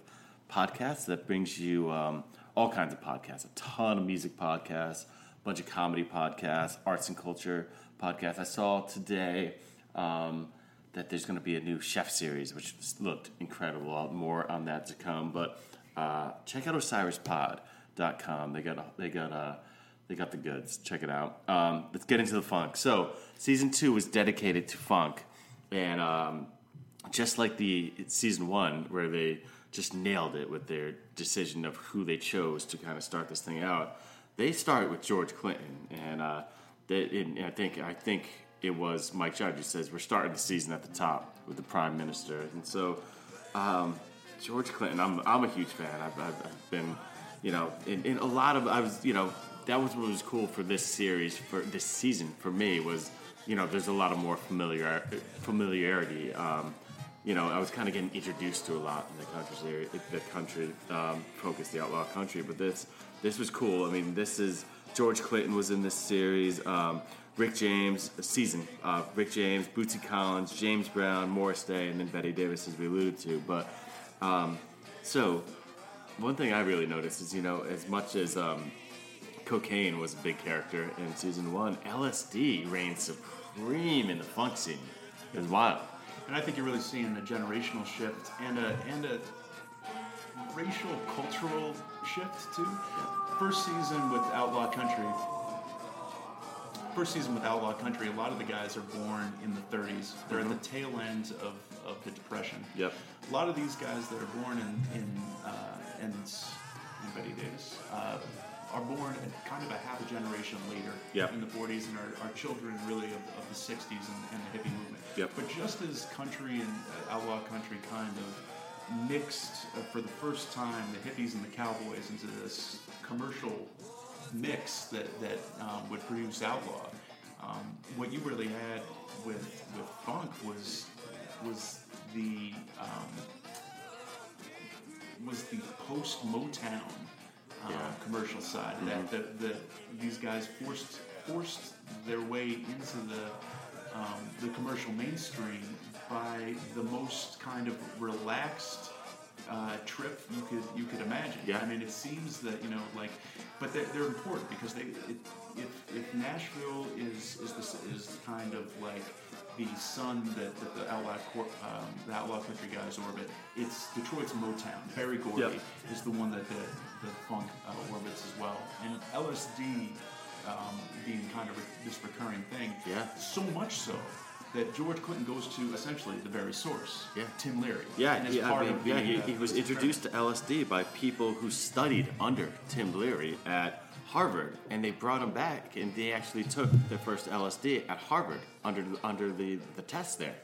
podcasts that brings you um, all kinds of podcasts, a ton of music podcasts, a bunch of comedy podcasts, arts and culture podcasts. I saw today... Um, that there's going to be a new chef series, which looked incredible. More on that to come, but uh, check out Osiris Pod dot com. They got a, they got uh, they got the goods. Check it out. Um, let's get into the funk. So season two was dedicated to funk, and um, just like the season one, where they just nailed it with their decision of who they chose to kind of start this thing out. They started with George Clinton, and uh, they, and I think I think. It was Mike Judge who says, we're starting the season at the top with the Prime Minister. And so, um, George Clinton, I'm I'm a huge fan. I've, I've, I've been, you know, in, in a lot of, I was, you know, that was what was cool for this series, for this season for me was, you know, there's a lot of more familiar familiarity. Um, you know, I was kind of getting introduced to a lot in the country, the country, um, focus, the outlaw country. But this, this was cool. I mean, this is, George Clinton was in this series, um, Rick James, a season, uh, Rick James, Bootsy Collins, James Brown, Morris Day, and then Betty Davis, as we alluded to. But, um, so, one thing I really noticed is, you know, as much as um, cocaine was a big character in season one, L S D reigned supreme in the funk scene. It was wild. And I think you're really seeing a generational shift and a, and a racial, cultural shift, too. First season with Outlaw Country... First season with Outlaw Country, a lot of the guys are born in the thirties. They're mm-hmm. at the tail end of, of the Depression. Yep. A lot of these guys that are born in in uh, and, and Betty Davis uh, are born kind of a half a generation later yep. in the forties, and are, are children really of, of the sixties and, and the hippie movement. Yep. But just as country and uh, Outlaw Country kind of mixed uh, for the first time the hippies and the cowboys into this commercial mix that that um, would produce outlaw. Um, what you really had with with funk was was the um, was the post Motown um, yeah. commercial side of mm-hmm. that. The, the, these guys forced forced their way into the um, the commercial mainstream by the most kind of relaxed Uh, trip you could you could imagine. Yeah. I mean, it seems that you know, like, but they're, they're important because they it, if if Nashville is is this is kind of like the sun that, that the outlaw cor- um, the outlaw country guys orbit, it's Detroit's Motown. Barry Gordy yep. is the one that the the funk uh, orbits as well, and L S D um, being kind of re- this recurring thing. Yeah. So much so that George Clinton goes to essentially the very source, yeah. Tim Leary. Yeah, and yeah, part I mean, of yeah he, he was introduced to L S D by people who studied under Tim Leary at Harvard, and they brought him back, and they actually took their first L S D at Harvard under under the, the test there.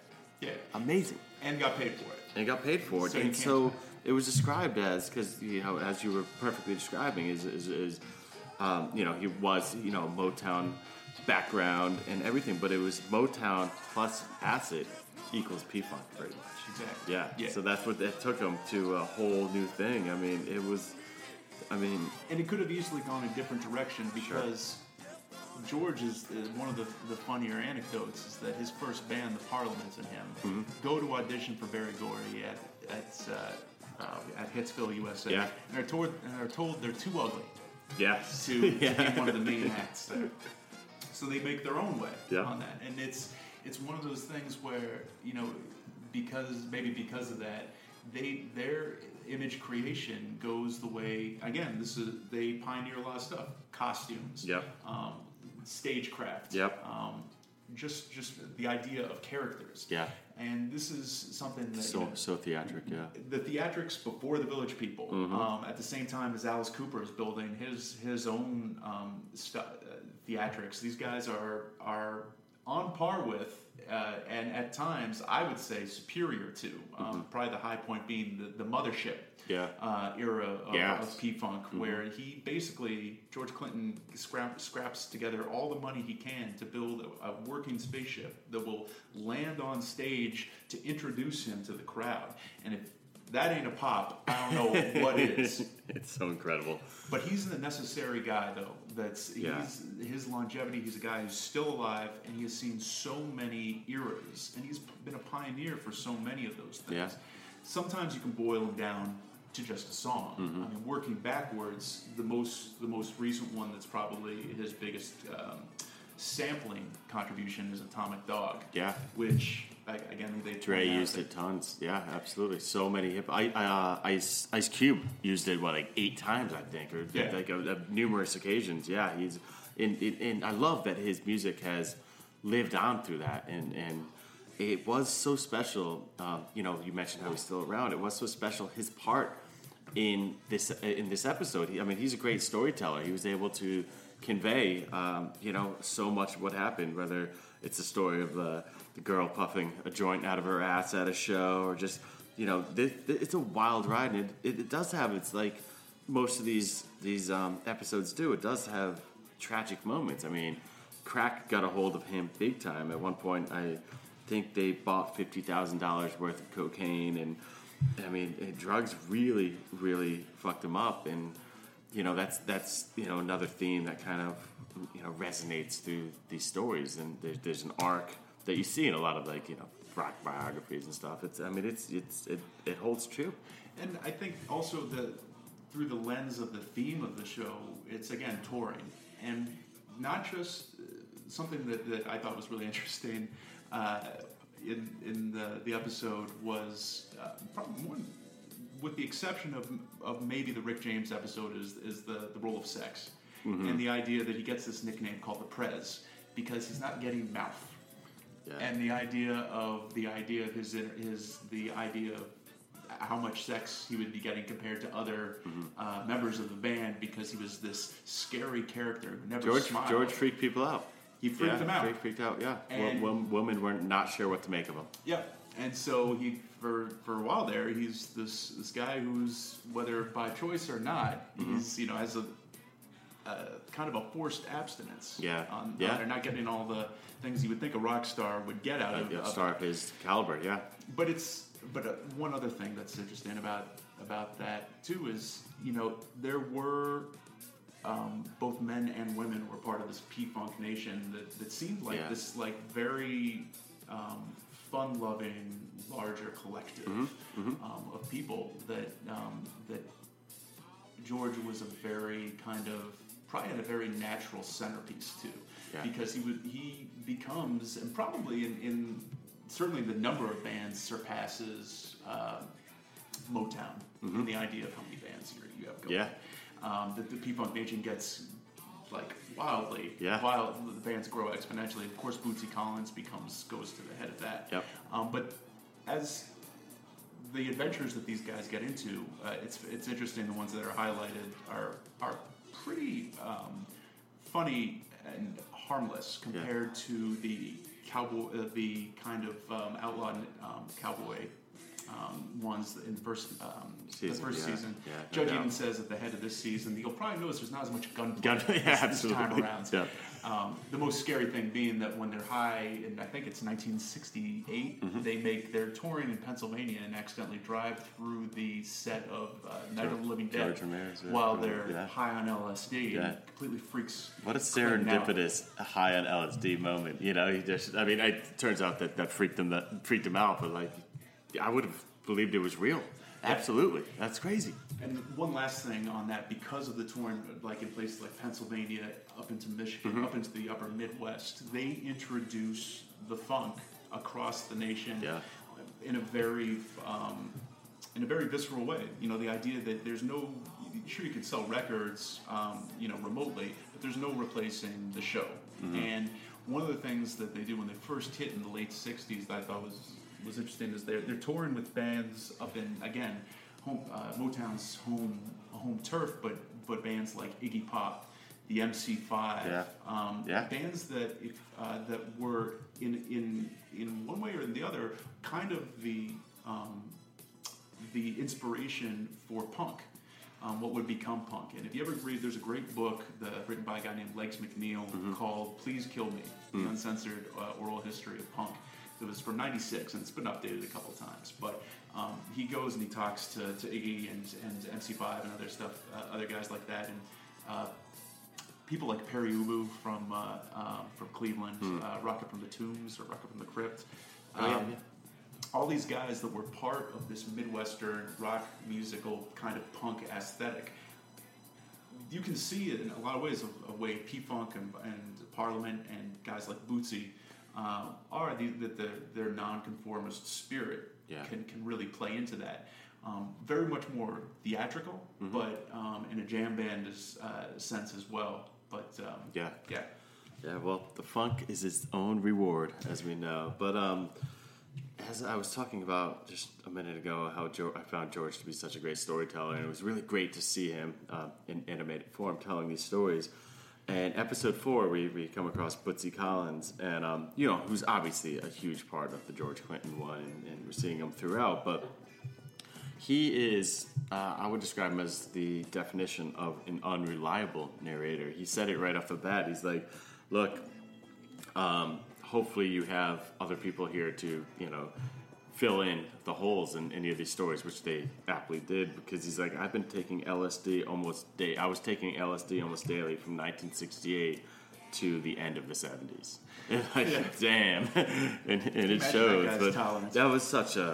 Yeah. Amazing. And got paid for it. And got paid for it. So and so it was described as, because, you know, as you were perfectly describing, is, is, is um, you know, he was, you know, Motown background and everything, but it was Motown plus acid equals P-Funk, pretty much. Exactly. Yeah. yeah. So that's what that took him to a whole new thing. I mean, it was, I mean... And it could have easily gone a different direction because sure. George is, is one of the, the funnier anecdotes is that his first band, The Parliaments and him, mm-hmm. go to audition for Berry Gordy at at, uh, uh, at Hitsville, U S A. Yeah. And, are toward, and are told they're too ugly yes. to, to yeah. be one of the main acts there. So they make their own way yeah. on that. And it's it's one of those things where, you know, because maybe because of that, they their image creation goes the way, again, this is they pioneer a lot of stuff. Costumes, yep. um, stagecraft, yep. um, just just the idea of characters. Yeah. And this is something that... So, you know, so theatric, yeah. The theatrics before the Village People, mm-hmm. um, at the same time as Alice Cooper is building his, his own um, stuff. Theatrics. These guys are are on par with, uh, and at times I would say superior to. Um, mm-hmm. Probably the high point being the, the mothership yeah. uh, era of, yes. of P-Funk, mm-hmm. where he basically George Clinton scrap, scraps together all the money he can to build a, a working spaceship that will land on stage to introduce him to the crowd. And if that ain't a pop, I don't know what is. It's so incredible. But he's the necessary guy, though. That's yeah. he's, his longevity. He's a guy who's still alive, and he has seen so many eras, and he's been a pioneer for so many of those things. Yeah. Sometimes you can boil them down to just a song. Mm-hmm. I mean, working backwards, the most the most recent one that's probably his biggest um, sampling contribution is Atomic Dog. Yeah, which. Again, they Dre used it tons. Yeah, absolutely. So many hip. I, uh, Ice Ice Cube used it what like eight times, I think, or yeah. like a, a numerous occasions. Yeah, he's and, and I love that his music has lived on through that, and and it was so special. Um, you know, you mentioned how he's still around. It was so special. His part in this in this episode. He, I mean, he's a great storyteller. He was able to convey, um, you know, so much of what happened, whether it's the story of the. The girl puffing a joint out of her ass at a show, or just, you know, this, this, it's a wild ride, and it, it, it does have, it's like most of these these um, episodes do, it does have tragic moments. I mean, crack got a hold of him big time. At one point, I think they bought fifty thousand dollars worth of cocaine, and I mean, and drugs really, really fucked him up, and, you know, that's, that's you know, another theme that kind of, you know, resonates through these stories, and there, there's an arc that you see in a lot of, like, you know, rock biographies and stuff. It's, I mean, it's, it's, it, it holds true. And I think also the, through the lens of the theme of the show, it's again touring, and not just something that, that I thought was really interesting uh, in in the the episode was uh, probably more, with the exception of of maybe the Rick James episode is is the the role of sex, mm-hmm. and the idea that he gets this nickname called the Prez because he's not getting mouth. Yeah. And the idea of the idea of his his the idea of how much sex he would be getting compared to other mm-hmm. uh, members of the band because he was this scary character who never George, smiled. George freaked people out. He freaked yeah, them out. He freaked out. Yeah, and, well, women were not sure what to make of him. Yeah, and so he for for a while there, he's this this guy who's whether by choice or not, mm-hmm. he's you know has a. Uh, kind of a forced abstinence. Yeah. Um, yeah. They're not getting all the things you would think a rock star would get out of. A star of his caliber, yeah. But it's but uh, one other thing that's interesting about about that too is you know there were um, both men and women were part of this P-Funk nation that, that seemed like yeah. this like very um, fun-loving larger collective mm-hmm. Mm-hmm. Um, of people that um, that George was a very kind of probably had a very natural centerpiece too, yeah. because he would he becomes and probably in, in certainly the number of bands surpasses uh, Motown mm-hmm. in the idea of how many bands you have going. Yeah, um, that the P-Funk Nation gets like wildly. Yeah. Wild, the bands grow exponentially. Of course, Bootsy Collins becomes goes to the head of that. Yep. Um, but as the adventures that these guys get into, uh, it's it's interesting. The ones that are highlighted are are pretty um, funny and harmless compared yeah. to the cowboy, uh, the kind of um, outlaw um, cowboy. Um, ones in the first, um, season, the first yeah. season. Yeah, no Judge doubt. Even says at the head of this season, you'll probably notice there's not as much gunplay gun, yeah, this time around. Yeah. Um, the most scary thing being that when they're high, and I think it's nineteen sixty-eight, mm-hmm. they make their touring in Pennsylvania and accidentally drive through the set of uh, Night of the Living Dead Ramirez, yeah, while they're yeah. high on L S D yeah. and completely freaks. What a serendipitous out. high on L S D moment. You know, you just, I mean, it turns out that that freaked them, that freaked them out, but like, I would have believed it was real. Absolutely. That's crazy. And one last thing on that, because of the touring, like in places like Pennsylvania, up into Michigan, mm-hmm. up into the upper Midwest, they introduce the funk across the nation yeah. in a very um, in a very visceral way. You know, the idea that there's no, sure you can sell records, um, you know, remotely, but there's no replacing the show. Mm-hmm. And one of the things that they do when they first hit in the late sixties that I thought was was interesting is they're they're touring with bands up in again home, uh, Motown's home home turf, but but bands like Iggy Pop, the M C five, yeah. Um, yeah. bands that if, uh, that were in in in one way or the other kind of the um, the inspiration for punk, um, what would become punk. And if you ever read, there's a great book the, written by a guy named Legs McNeil mm-hmm. called "Please Kill Me: mm-hmm. The Uncensored uh, Oral History of Punk." It was from ninety-six, and it's been updated a couple times. But um, he goes and he talks to, to Iggy and, and M C five and other stuff, uh, other guys like that, and uh, people like Perry Ubu from uh, uh, from Cleveland, mm. uh, Rocket from the Tombs or Rocket from the Crypt. Um, oh, yeah, yeah. All these guys that were part of this Midwestern rock musical kind of punk aesthetic. You can see it in a lot of ways, a, a way P-Funk and, and Parliament and guys like Bootsy Uh, are the, that the, their nonconformist spirit yeah. can, can really play into that. Um, very much more theatrical, mm-hmm. but um, in a jam band is, uh, sense as well. But um, yeah, yeah, yeah. Well, the funk is its own reward, as we know. But um, as I was talking about just a minute ago, how jo- I found George to be such a great storyteller, and it was really great to see him uh, in animated form telling these stories. And episode four, we, we come across Bootsy Collins, and um, you know, who's obviously a huge part of the George Clinton one, and, and we're seeing him throughout. But he is, uh, I would describe him as the definition of an unreliable narrator. He said it right off the bat. He's like, "Look, um, hopefully you have other people here to, you know, fill in the holes in any of these stories," which they aptly did, because he's like, I've been taking L S D almost day. I was taking L S D almost daily from nineteen sixty-eight to the end of the seventies. And like, yeah. damn, and, and it shows. That, but tolerance. That was such a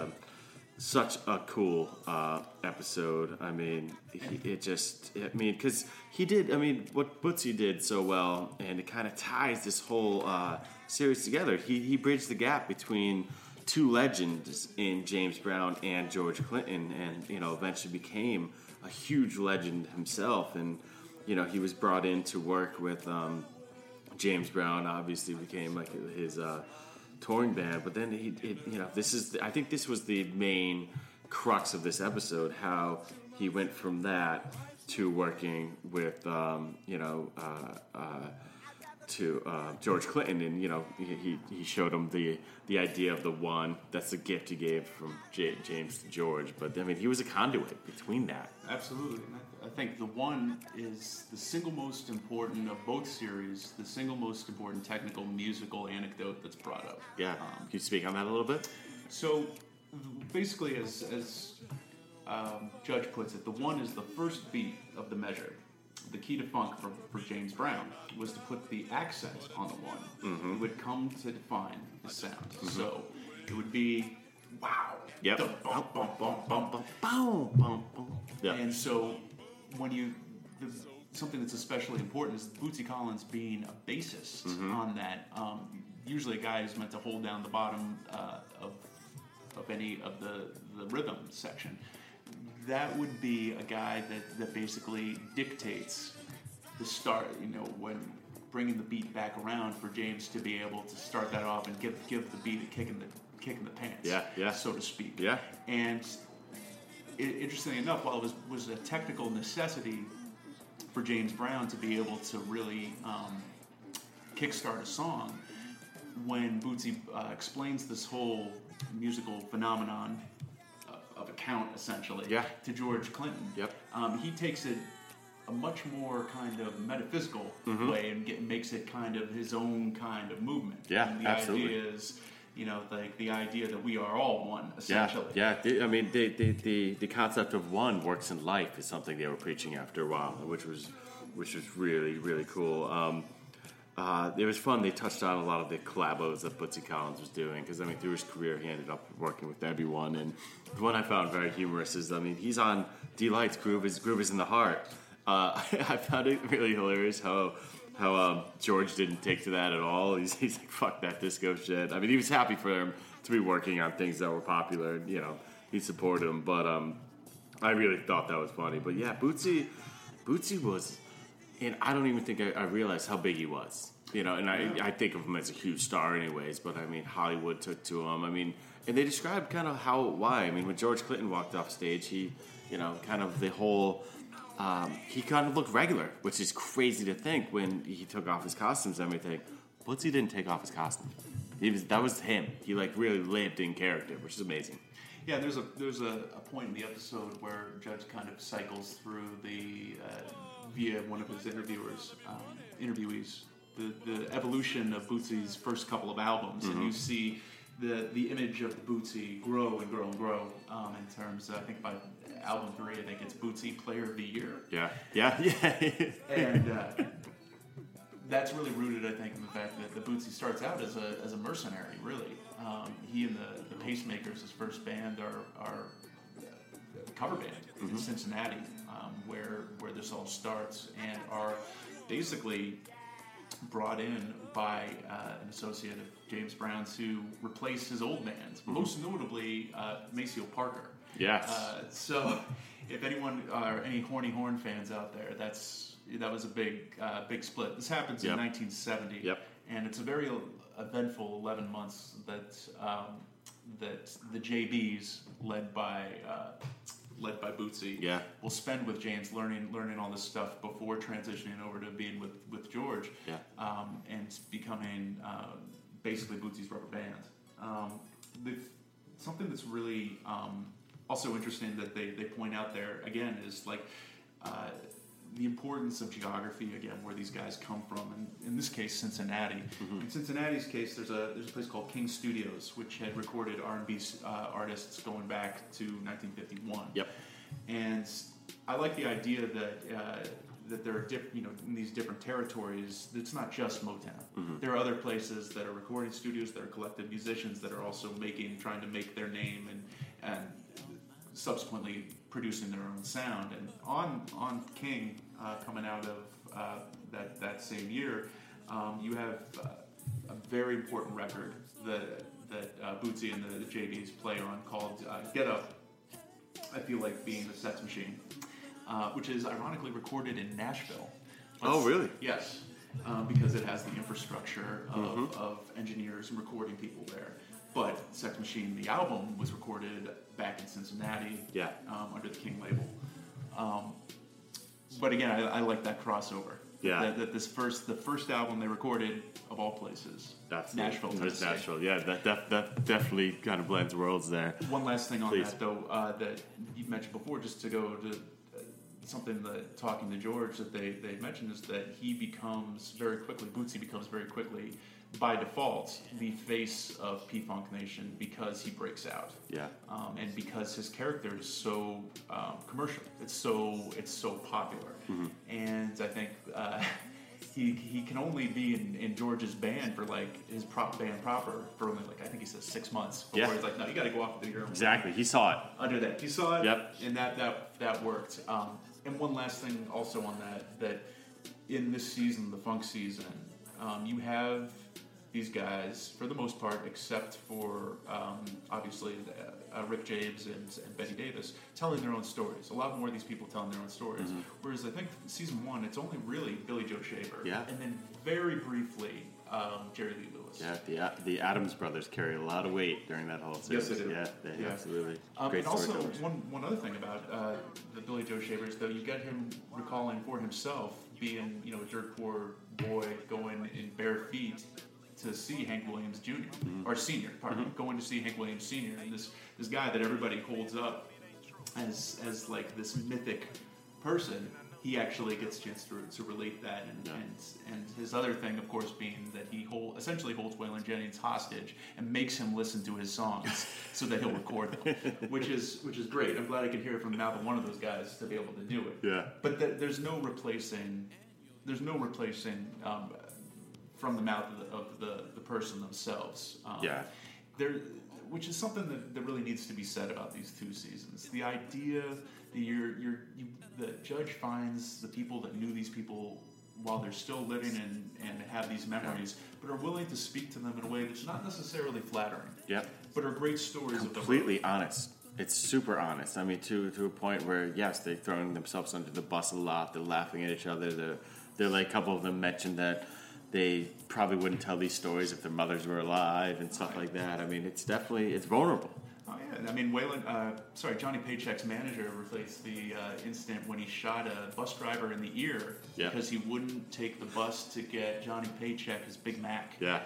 such a cool uh, episode. I mean, he, it just. I mean, because he did. I mean, what Bootsy did so well, and it kind of ties this whole uh, series together. He he bridged the gap between two legends in James Brown and George Clinton, and you know, eventually became a huge legend himself. And you know, he was brought in to work with um, James Brown. Obviously, became like his uh, touring band. But then he, it, you know, this is the, I think this was the main crux of this episode. How he went from that to working with um, you know. Uh, uh, to uh, George Clinton, and you know, he he showed him the the idea of the one. That's the gift he gave from J- James to George. But I mean, he was a conduit between that. Absolutely. And I, I think the one is the single most important of both series, the single most important technical musical anecdote that's brought up. Yeah. Um, Can you speak on that a little bit? So basically, as, as um, Judge puts it, the one is the first beat of the measure. The key to funk for, for James Brown was to put the accent on the one. Mm-hmm. It would come to define the sound. Mm-hmm. So it would be, wow. Yep. The bump, bump, bump, bump, bump, bump, bump, bump. Yep. And so when you, something that's especially important is Bootsy Collins being a bassist mm-hmm. on that. Um, usually a guy who's meant to hold down the bottom uh, of of any of the, the rhythm section. That would be a guy that, that basically dictates the start, you know, when bringing the beat back around for James to be able to start that off and give give the beat a kick in the kick in the pants, yeah, yeah, so to speak. Yeah. And it, interestingly enough, while it was was a technical necessity for James Brown to be able to really um, kickstart a song, when Bootsy uh, explains this whole musical phenomenon of a count, essentially, yeah, to George Clinton, yep, um, he takes it a much more kind of metaphysical mm-hmm. way and get, makes it kind of his own kind of movement. Yeah, and the absolutely. Idea is, you know, like the, the idea that we are all one, essentially. Yeah, yeah. The, I mean, the, the the the concept of one works in life is something they were preaching after a while, which was which was really really cool. Um, Uh, it was fun. They touched on a lot of the collabos that Bootsy Collins was doing because, I mean, through his career, he ended up working with everyone. And the one I found very humorous is, I mean, he's on D-Light's Groove is, Groove is in the Heart. Uh, I found it really hilarious how how um, George didn't take to that at all. He's, he's like, fuck that disco shit. I mean, he was happy for him to be working on things that were popular. And, you know, he supported him. But um, I really thought that was funny. But, yeah, Bootsy, Bootsy was... And I don't even think I, I realized how big he was, you know. And I, I think of him as a huge star, anyways. But I mean, Hollywood took to him. I mean, and they described kind of how, why. I mean, when George Clinton walked off stage, he, you know, kind of the whole, um, he kind of looked regular, which is crazy to think when he took off his costumes and everything. Bootsy didn't take off his costume. He was that was him. He like really lived in character, which is amazing. Yeah, there's a there's a, a point in the episode where Judge kind of cycles through the. Uh, via one of his interviewers, um, interviewees, the, the evolution of Bootsy's first couple of albums, mm-hmm. and you see the the image of the Bootsy grow and grow and grow um, in terms of, I think by album three, I think it's Bootsy Player of the Year. Yeah, yeah, yeah. And uh, that's really rooted, I think, in the fact that the Bootsy starts out as a as a mercenary, really. Um, he and the, the Pacemakers, his first band, are, are a cover band mm-hmm. in Cincinnati. Um, where where this all starts, and are basically brought in by uh, an associate of James Brown's who replaced his old man's, mm-hmm. most notably uh, Maceo Parker. Yes. Uh, so, if anyone or any horny horn fans out there, that's that was a big uh, big split. This happens yep. in nineteen seventy, yep. and it's a very eventful eleven months that um, that the J Bs led by. Uh, led by Bootsy, yeah. will spend with James learning learning all this stuff before transitioning over to being with, with George yeah. um, and becoming uh, basically Bootsy's rubber band. Um, the, something that's really um, also interesting that they, they point out there, again, is like uh, the importance of geography, again, where these guys come from, and in this case, Cincinnati. Mm-hmm. In Cincinnati's case, there's a there's a place called King Studios, which had recorded R and B uh, artists going back to nineteen fifty-one. Yep. And I like the idea that uh, that there are diff- you know in these different territories, it's not just Motown. Mm-hmm. There are other places that are recording studios that are collective musicians that are also making, trying to make their name and and subsequently producing their own sound. And on on King, uh, coming out of uh, that that same year, um, you have uh, a very important record that that uh, Bootsy and the, the J Bs play on called uh, "Get Up." I feel like being the Sex Machine, uh, which is ironically recorded in Nashville. That's, oh, really? Yes, um, because it has the infrastructure of, mm-hmm. of engineers and recording people there. But Sex Machine, the album, was recorded back in Cincinnati, yeah, um, under the King label. Um, but again, I, I like that crossover. Yeah, that, that this first, the first album they recorded of all places, that's Nashville, Tennessee. Nashville, yeah, that, that that definitely kind of blends worlds there. One last thing on Please. that though, uh, that you mentioned before, just to go to uh, something that talking to George that they they mentioned is that he becomes very quickly, Bootsy becomes very quickly, by default, the face of P-Funk Nation because he breaks out. Yeah. Um, and because his character is so um, commercial, it's so it's so popular. Mm-hmm. And I think uh, he he can only be in, in George's band for like his prop band proper for only like I think he says six months before yeah. he's like, no, you got to go off and do your own. Exactly. Thing. He saw it under that. He saw it. Yep. And that that that worked. Um, and one last thing also on that that in this season, the funk season, um, you have these guys, for the most part, except for um, obviously uh, uh, Rick James and, and Betty Davis, telling their own stories. A lot more of these people telling their own stories. Mm-hmm. Whereas I think season one, it's only really Billy Joe Shaver. Yeah. And then very briefly, um, Jerry Lee Lewis. Yeah, the uh, the Addams Brothers carry a lot of weight during that whole series. Yes, they do. Yeah, they yeah. absolutely. Um, Great and also, one, one other thing about uh, the Billy Joe Shavers, though, you get him recalling for himself being, you know, a dirt poor boy going in bare feet to see Hank Williams Junior Mm-hmm. or Senior, pardon, mm-hmm. going to see Hank Williams Senior and this this guy that everybody holds up as as like this mythic person. He actually gets a chance to to relate that, and, yeah. and and his other thing, of course, being that he hold, essentially holds Waylon Jennings hostage and makes him listen to his songs so that he'll record them, which is which is great. I'm glad I could hear it from the mouth of one of those guys to be able to do it. Yeah. But th- there's no replacing, there's no replacing um, from the mouth of the, of the, the person themselves. Um, yeah. There, which is something that, that really needs to be said about these two seasons. The idea. The, you're, you're, you, the judge finds the people that knew these people while they're still living and, and have these memories, but are willing to speak to them in a way that's not necessarily flattering. Yep. But are great stories. Completely of honest. It's super honest. I mean, to to a point where, yes, they're throwing themselves under the bus a lot. They're laughing at each other. They're, they're like, a couple of them mentioned that they probably wouldn't tell these stories if their mothers were alive and stuff like that. I mean, it's definitely, it's vulnerable. Oh, yeah. I mean, Waylon, uh, sorry, Johnny Paycheck's manager replaced the uh, incident when he shot a bus driver in the ear yeah. because he wouldn't take the bus to get Johnny Paycheck his Big Mac. Yeah.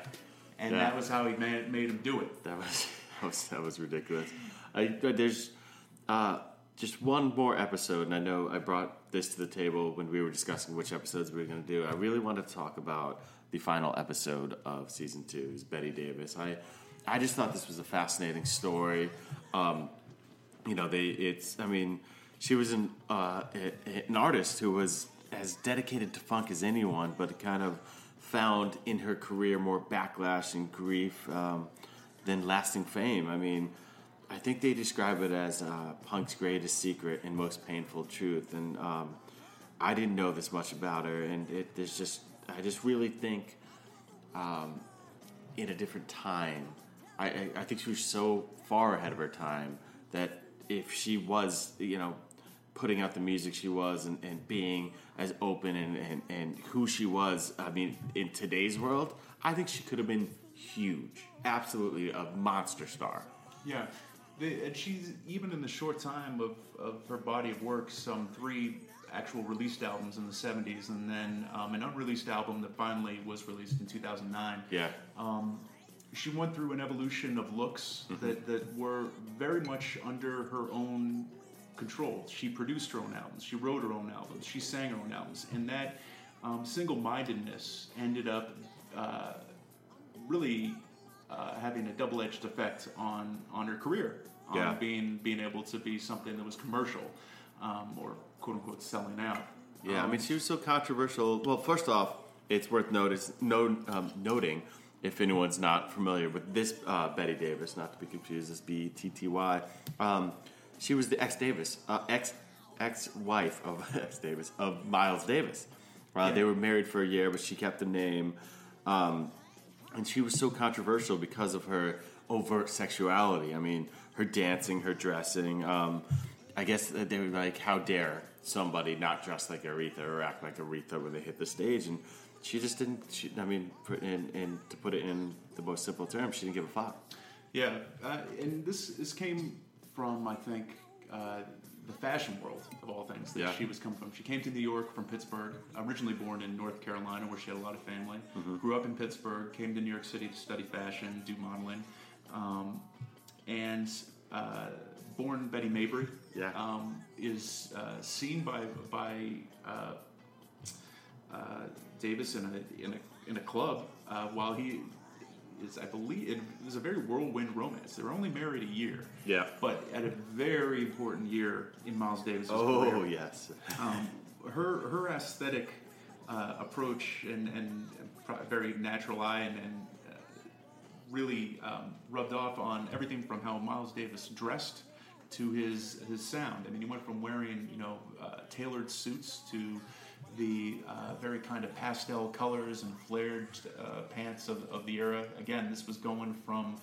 And yeah. that was how he made, made him do it. That was that was, that was ridiculous. I, there's uh, just one more episode, and I know I brought this to the table when we were discussing which episodes we were going to do. I really want to talk about the final episode of season two, is Betty Davis. I... I just thought this was a fascinating story. Um, you know, they it's, I mean, she was an, uh, an artist who was as dedicated to funk as anyone, but kind of found in her career more backlash and grief um, than lasting fame. I mean, I think they describe it as uh, punk's greatest secret and most painful truth. And um, I didn't know this much about her. And it, there's just, I just really think um, in a different time, I, I think she was so far ahead of her time that if she was, you know, putting out the music she was and, and being as open and, and, and who she was, I mean, in today's world, I think she could have been huge. Absolutely a monster star. Yeah. The, and she's, even in the short time of, of her body of work, some three actual released albums in the seventies and then um, an unreleased album that finally was released in two thousand nine. Yeah. Um... She went through an evolution of looks mm-hmm. that, that were very much under her own control. She produced her own albums. She wrote her own albums. She sang her own albums. And that um, single-mindedness ended up uh, really uh, having a double-edged effect on, on her career, on yeah. being being able to be something that was commercial um, or, quote-unquote, selling out. Yeah, um, I mean, she was so controversial. Well, first off, it's worth notice, no, um, noting... If anyone's not familiar with this uh, Betty Davis, not to be confused, this B E T T Y, um, she was the ex-Davis, uh, ex, ex-wife of ex-Davis, of Miles Davis. Uh, yeah. They were married for a year, but she kept the name. Um, and she was so controversial because of her overt sexuality. I mean, her dancing, her dressing. Um, I guess they were like, how dare somebody not dress like Aretha or act like Aretha when they hit the stage, and she just didn't, she, I mean, and, and to put it in the most simple terms, she didn't give a fuck. Yeah, uh, and this this came from, I think, uh, the fashion world, of all things, that yeah. she was coming from. She came to New York from Pittsburgh, originally born in North Carolina, where she had a lot of family, mm-hmm. grew up in Pittsburgh, came to New York City to study fashion, do modeling, um, and uh, born Betty Mabry, yeah. um, is uh, seen by... by uh, Uh, Davis in a, in a in a club uh, while he is, I believe, it was a very whirlwind romance. They were only married a year. Yeah. But at a very important year in Miles Davis' oh, career. Oh, yes. um, her her aesthetic uh, approach and, and very natural eye and, and uh, really um, rubbed off on everything from how Miles Davis dressed to his, his sound. I mean, he went from wearing, you know, uh, tailored suits to... the uh, very kind of pastel colors and flared uh, pants of, of the era. Again, this was going from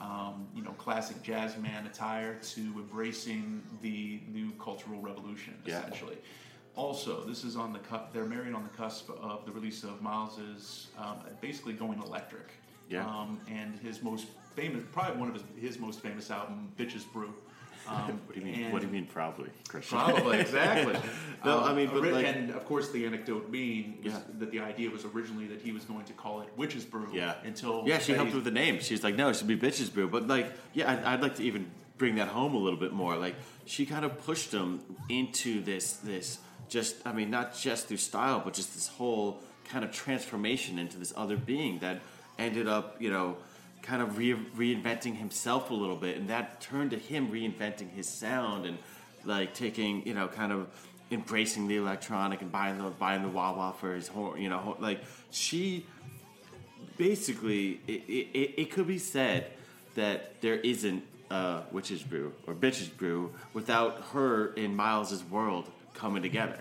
um, you know classic jazz man attire to embracing the new Cultural Revolution, essentially. Yeah. Also, this is on the cu- they're married on the cusp of the release of Miles's um, basically going electric. Yeah. Um, and his most famous, probably one of his, his most famous album, Bitches Brew. Um, what do you mean? What do you mean? Probably, Christian. Probably, exactly. no, um, I mean, but ri- like, and of course, the anecdote being yeah. that the idea was originally that he was going to call it Witch's Brew. Yeah. Until yeah, she helped with the name. She's like, no, it should be Bitches Brew. But like, yeah, I'd, I'd like to even bring that home a little bit more. Like, she kind of pushed him into this, this just, I mean, not just through style, but just this whole kind of transformation into this other being that ended up, you know, kind of re- reinventing himself a little bit, and that turned to him reinventing his sound and like taking, you know, kind of embracing the electronic and buying the buying the Wawa for his horn, you know, like she basically it, it, it could be said that there isn't a Witch's Brew or Bitch's Brew without her and Miles's world coming together,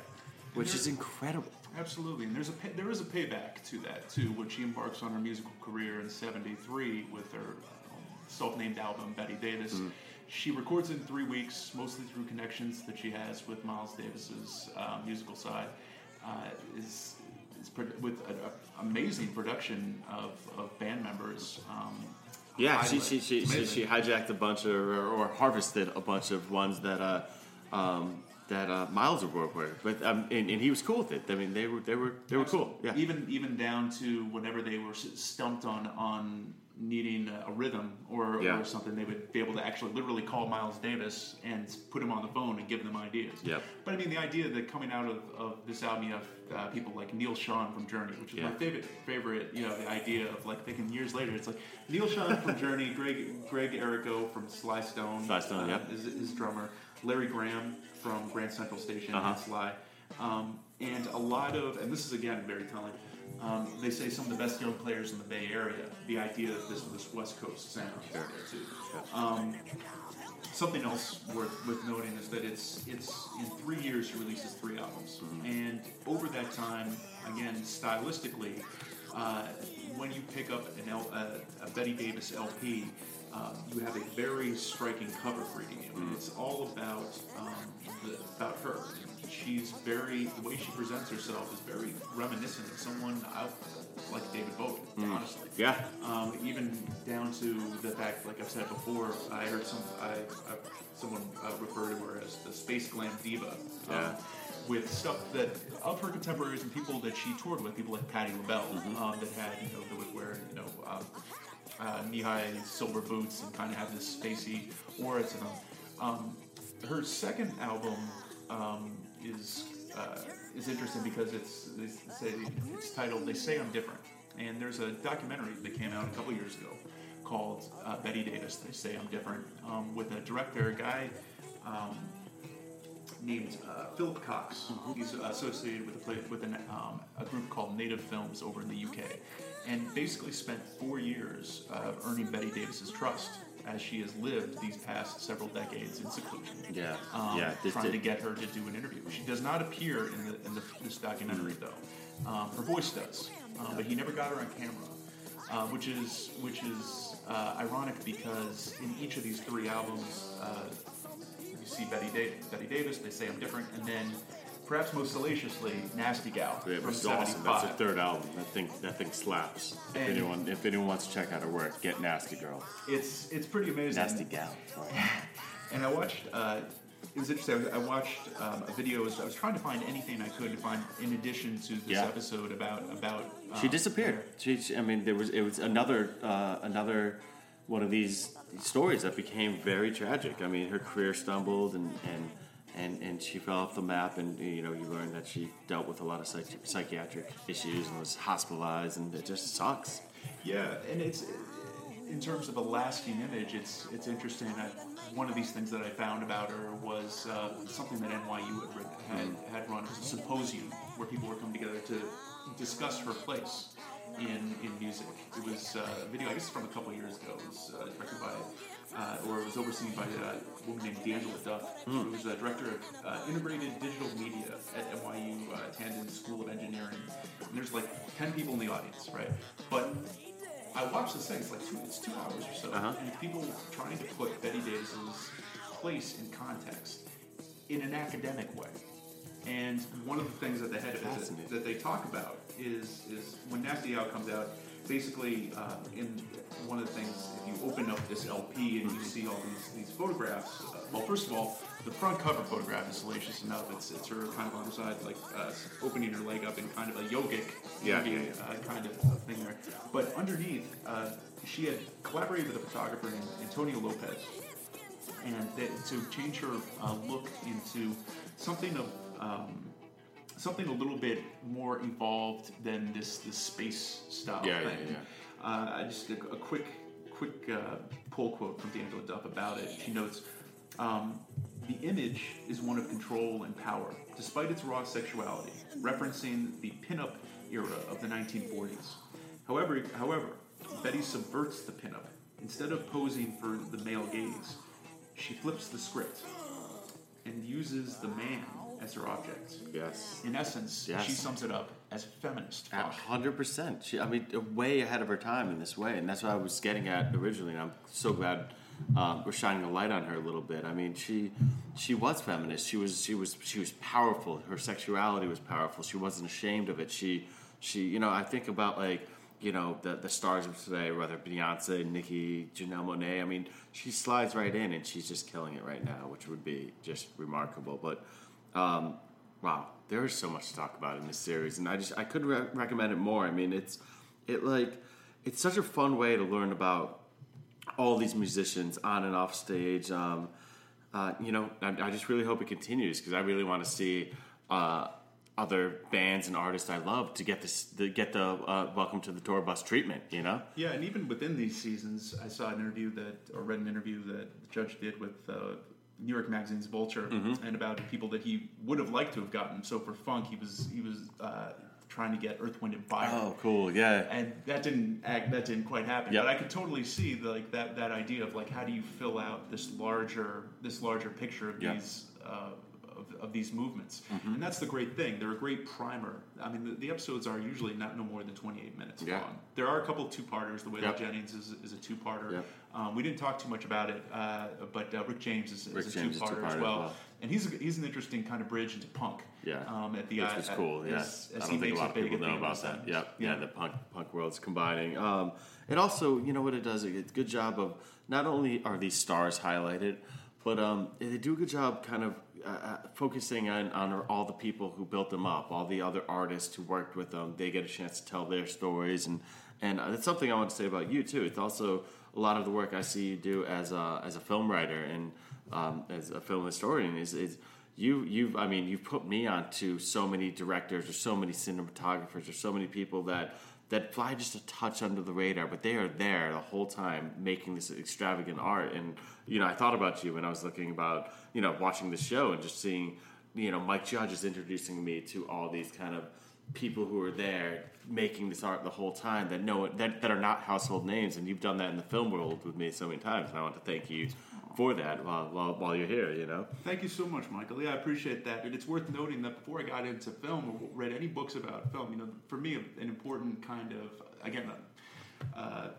which is incredible. Absolutely, and there's a pay, there is a payback to that too when she embarks on her musical career in seventy-three with her um, self-named album Betty Davis. Mm-hmm. She records in three weeks, mostly through connections that she has with Miles Davis's uh, musical side. Uh, is is pro- with an amazing production of, of band members. Um, yeah, she she she, she she hijacked a bunch of or, or harvested a bunch of ones that. Uh, um, That uh, Miles would work with, but um, and, and he was cool with it. I mean, they were they were they were Absolutely. Cool. Yeah. Even even down to whenever they were stumped on on needing a rhythm or, yeah. or something, they would be able to actually literally call Miles Davis and put him on the phone and give them ideas. Yeah. But I mean, the idea that coming out of, of this album, you have uh, people like Neil Sean from Journey, which is yeah. my favorite favorite. You know, the idea of like thinking years later, it's like Neil Sean from Journey, Greg Greg Errico from Sly Stone, Sly Stone, uh, yeah, is, is drummer, Larry Graham from Grand Central Station uh-huh. and Sly, um, and a lot of, and this is again very telling. Um, they say some of the best young players in the Bay Area. The idea that this this West Coast sound is there too. Um, something else worth worth noting is that it's it's in three years she releases three albums, mm-hmm. and over that time, again stylistically, uh, when you pick up an L, a, a Betty Davis L P. Uh, you have a very striking cover for you. Mm-hmm. It's all about um, the, about her. She's very the way she presents herself is very reminiscent of someone out, like David Bowie, mm-hmm. honestly. Yeah. Um, even down to the fact, like I've said before, I heard some I, I, someone uh, refer to her as the space glam diva. Um, yeah. With stuff that of her contemporaries and people that she toured with, people like Patti LaBelle, mm-hmm. um, that had you know that would wear you know. Um, Uh, knee-high silver boots and kind of have this spacey aura to them. Um, her second album um, is uh, is interesting because it's they say it's titled "They Say I'm Different," and there's a documentary that came out a couple years ago called uh, Betty Davis. They Say I'm Different, um, with a director, a guy um, named uh, Philip Cox. He's associated with a play, with an, um, a group called Native Films over in the U K. And basically spent four years uh, earning Betty Davis's trust as she has lived these past several decades in seclusion. Yeah, um, yeah. This trying did. to get her to do an interview. She does not appear in, the, in the, this documentary, mm-hmm. though. Um, her voice does, um, but he never got her on camera, uh, which is which is uh, ironic because in each of these three albums, uh, you see Betty, da- Betty Davis. They Say I'm Different, and then. Perhaps most salaciously, Nasty Gal. Yeah, from it's awesome. That's her third album. That thing, that thing slaps. If and anyone, if anyone wants to check out her work, get Nasty Girl. It's it's pretty amazing. Nasty Gal. And I watched. Uh, it was interesting. I watched um, a video. I was trying to find anything I could to find in addition to this yeah. episode about about. Um, she disappeared. She, she. I mean, there was it was another uh, another one of these stories that became very tragic. I mean, her career stumbled and. and And and she fell off the map, and you know you learn that she dealt with a lot of psych- psychiatric issues and was hospitalized, and it just sucks. Yeah, and it's in terms of a lasting image, it's it's interesting. I, one of these things that I found about her was uh, something that N Y U had had, had run, it was a symposium where people were coming together to discuss her place. in, in music. It was uh, a video, I guess, from a couple years ago. It was uh, directed by, uh, or it was overseen by uh, a woman named D'Angela Duff, mm. who was the director of uh, integrated digital media at N Y U uh, Tandon School of Engineering. And there's like ten people in the audience, right? But I watched this thing, it's like two, it's two hours or so, uh-huh. and people trying to put Betty Davis's place in context in an academic way. And one of the things that they had that, that they talk about is is when Nasty Owl comes out, basically uh, in one of the things, if you open up this L P and you see all these, these photographs, uh, well, first of all, the front cover photograph is salacious enough. It's it's her kind of on her side, like uh, opening her leg up in kind of a yogic yeah. uh, kind of thing there. But underneath, uh, she had collaborated with a photographer named Antonio Lopez, and they, to change her uh, look into something of Um, something a little bit more evolved than this, this space style yeah, thing. Yeah, yeah. Uh, just a, a quick quick uh, pull quote from D'Angela Duff about it. She notes, um, the image is one of control and power, despite its raw sexuality, referencing the pinup era of the nineteen forties. However, however, Betty subverts the pinup. Instead of posing for the male gaze, she flips the script and uses the man as her object. Yes. In essence, yes. she sums it up as feminist. A hundred percent. She, I mean, way ahead of her time in this way, and that's what I was getting at originally. And I'm so glad uh, we're shining a light on her a little bit. I mean, she she was feminist. She was she was she was powerful. Her sexuality was powerful. She wasn't ashamed of it. She she you know I think about like you know the the stars of today, whether Beyonce, Nicki, Janelle Monáe. I mean, she slides right in, and she's just killing it right now, which would be just remarkable. But Um, wow, there is so much to talk about in this series, and I just I couldn't re- recommend it more. I mean, it's it like it's such a fun way to learn about all these musicians on and off stage. Um, uh, you know, I, I just really hope it continues because I really want to see uh, other bands and artists I love to get this to get the uh, Welcome to the Tour Bus treatment. You know? Yeah, and even within these seasons, I saw an interview that or read an interview that the judge did with. Uh, New York Magazine's Vulture, mm-hmm. and about people that he would have liked to have gotten. So for funk, he was he was uh, trying to get Earth, Wind, and Fire. Oh, cool, yeah. And that didn't act, that didn't quite happen. Yep. But I could totally see the, like that that idea of like how do you fill out this larger this larger picture of yep. these uh, of, of these movements. Mm-hmm. And that's the great thing. They're a great primer. I mean, the, the episodes are usually not no more than twenty-eight minutes yeah. long. There are a couple two-parters. The Waylon yep. Jennings is, is a two-parter. Yep. Um, we didn't talk too much about it, uh, but uh, Rick James is, is Rick a James two-parter, two-parter as, well. as well, and he's a, he's an interesting kind of bridge into punk. Yeah, um, at the which was cool. Yeah, as, as I don't he think makes a lot of people know about that. Yep. Yeah, yeah, the punk punk world's combining. Um, and also, you know what it does? It's a good job of not only are these stars highlighted, but um, they do a good job kind of uh, focusing on on all the people who built them up, all the other artists who worked with them. They get a chance to tell their stories, and and that's something I want to say about you too. It's also a lot of the work I see you do as a as a film writer and um, as a film historian is is you you've I mean you've put me onto so many directors or so many cinematographers or so many people that that fly just a touch under the radar, but they are there the whole time making this extravagant art. And you know I thought about you when I was looking about you know watching the show and just seeing you know Mike Judge is introducing me to all these kind of people who are there making this art the whole time that know that that are not household names, and you've done that in the film world with me so many times, and I want to thank you for that while while, while you're here. You know, thank you so much, Michael. Yeah, I appreciate that. And it's worth noting that before I got into film or read any books about film, you know, for me an important kind of again, uh,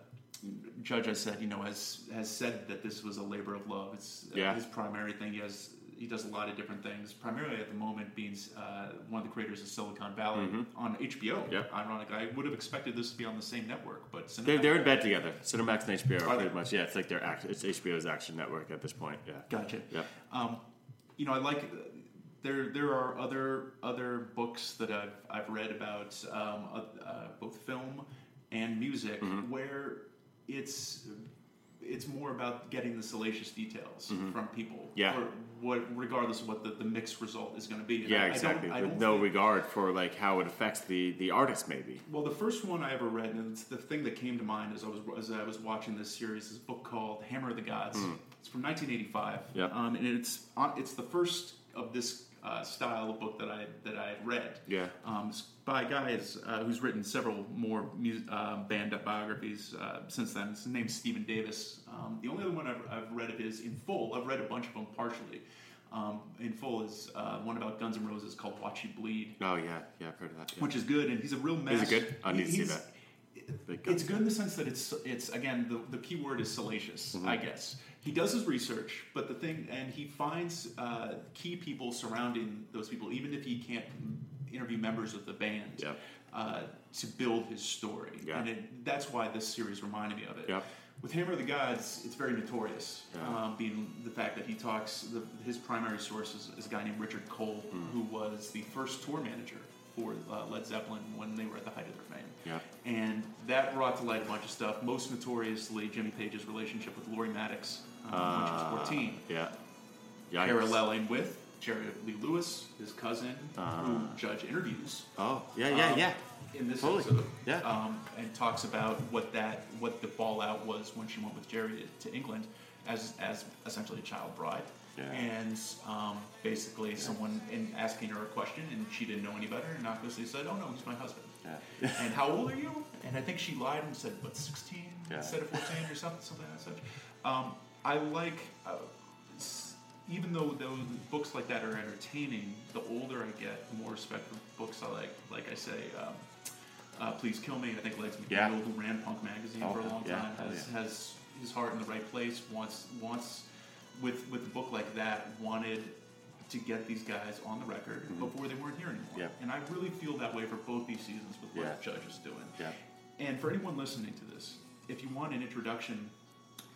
Judge, I said, you know, has has said that this was a labor of love. It's yeah. his primary thing. He has. He does a lot of different things, primarily at the moment being uh, one of the creators of Silicon Valley mm-hmm. on H B O. Yep. Ironic. I would have expected this to be on the same network, but Cinemax. They're, they're in bed together. Cinemax and H B O are pretty much, yeah, it's like their act, it's H B O's action network at this point. Yeah. Gotcha. Yep. Um, you know, I like, there there are other other books that I've, I've read about um, uh, uh, both film and music mm-hmm. where it's... It's more about getting the salacious details mm-hmm. from people, yeah. or what, regardless of what the, the mixed result is going to be. And yeah, I, exactly. I don't, I don't With no think... regard for like how it affects the, the artist, maybe. Well, the first one I ever read, and it's the thing that came to mind as I was as I was watching this series, is a book called Hammer of the Gods. Mm. It's from nineteen eighty-five, yeah. um, and it's it's the first of this uh, style of book that I that I had read. Yeah, um, it's by a guy uh, who's written several more music, uh, band biographies uh, since then. His name's Stephen Davis. Um, the only other one I've, I've read of his in full, I've read a bunch of them partially. Um, in full is uh, one about Guns N' Roses called "Watch You Bleed." Oh yeah, yeah, I've heard of that. Yeah. Which is good, and he's a real master. Is it good? I need to see that. It's good in the sense that it's it's again the the key word is salacious. Mm-hmm. I guess he does his research, but the thing and he finds uh, key people surrounding those people, even if he can't interview members of the band, yep. uh, to build his story. Yeah. And it, that's why this series reminded me of it. Yep. With Hammer of the Gods, it's very notorious, yeah. um, being the fact that he talks. The, his primary source is, is a guy named Richard Cole, mm. who was the first tour manager for uh, Led Zeppelin when they were at the height of their fame. Yeah. And that brought to light a bunch of stuff. Most notoriously, Jimmy Page's relationship with Laurie Maddox um, uh, when she was fourteen. Yeah. Yikes. Paralleling with Jerry Lee Lewis, his cousin, uh, who Judge interviews. Oh, yeah, yeah, um, yeah. In this Holy. episode, yeah, um, and talks about what that what the fallout was when she went with Jerry to, to England as as essentially a child bride, yeah. and um, basically yeah. someone in asking her a question and she didn't know any better and obviously said, "Oh no, he's my husband." Yeah. And how old are you? And I think she lied and said, "But sixteen yeah. instead of fourteen or something, something like that." Um, I like. Uh, Even though those books like that are entertaining, the older I get, the more respect for books I like. Like I say, um, uh, Please Kill Me, I think Legs McNeil, yeah. who ran Punk Magazine oh, for a long yeah, time, has, yeah. has his heart in the right place, wants, wants with, with a book like that, wanted to get these guys on the record mm-hmm. before they weren't here anymore. Yeah. And I really feel that way for both these seasons with what yeah. the Judge is doing. Yeah. And for anyone listening to this, if you want an introduction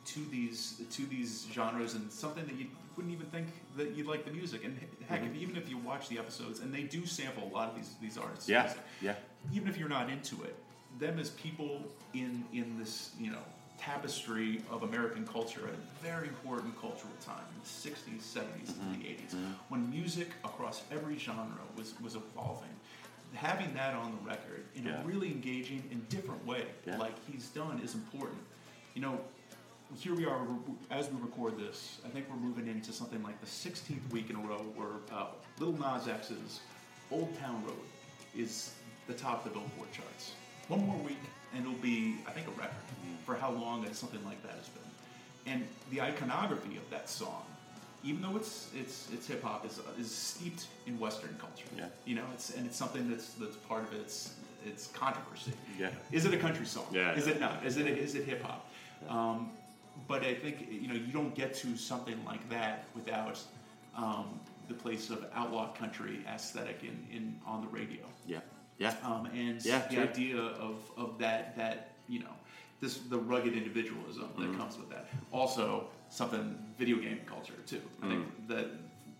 to these to these genres and something that you wouldn't even think that you'd like the music, and heck, mm-hmm. if, even if you watch the episodes, and they do sample a lot of these these artists, yeah, music, yeah. even if you're not into it, them as people in in this you know tapestry of American culture at a very important cultural time in the sixties, seventies, mm-hmm. and the eighties, mm-hmm. when music across every genre was was evolving. Having that on the record in yeah. a really engaging and different way, yeah. like he's done, is important. You know. Here we are, as we record this, I think we're moving into something like the sixteenth week in a row where uh, Lil Nas X's Old Town Road is the top of the Billboard charts. One more week and it'll be, I think, a record for how long something like that has been. And the iconography of that song, even though it's it's it's hip hop, is is steeped in Western culture. Yeah. You know, it's and it's something that's that's part of its its controversy. Yeah. Is it a country song? Yeah. Is it not? Is it is it hip hop? Yeah. Um, But I think, you know, you don't get to something like that without um, the place of outlaw country aesthetic in, in on the radio. Yeah, yeah. Um, and yeah, the sure. idea of, of that, that, you know, this the rugged individualism that mm-hmm. comes with that. Also, something, video game culture, too. I mm-hmm. think that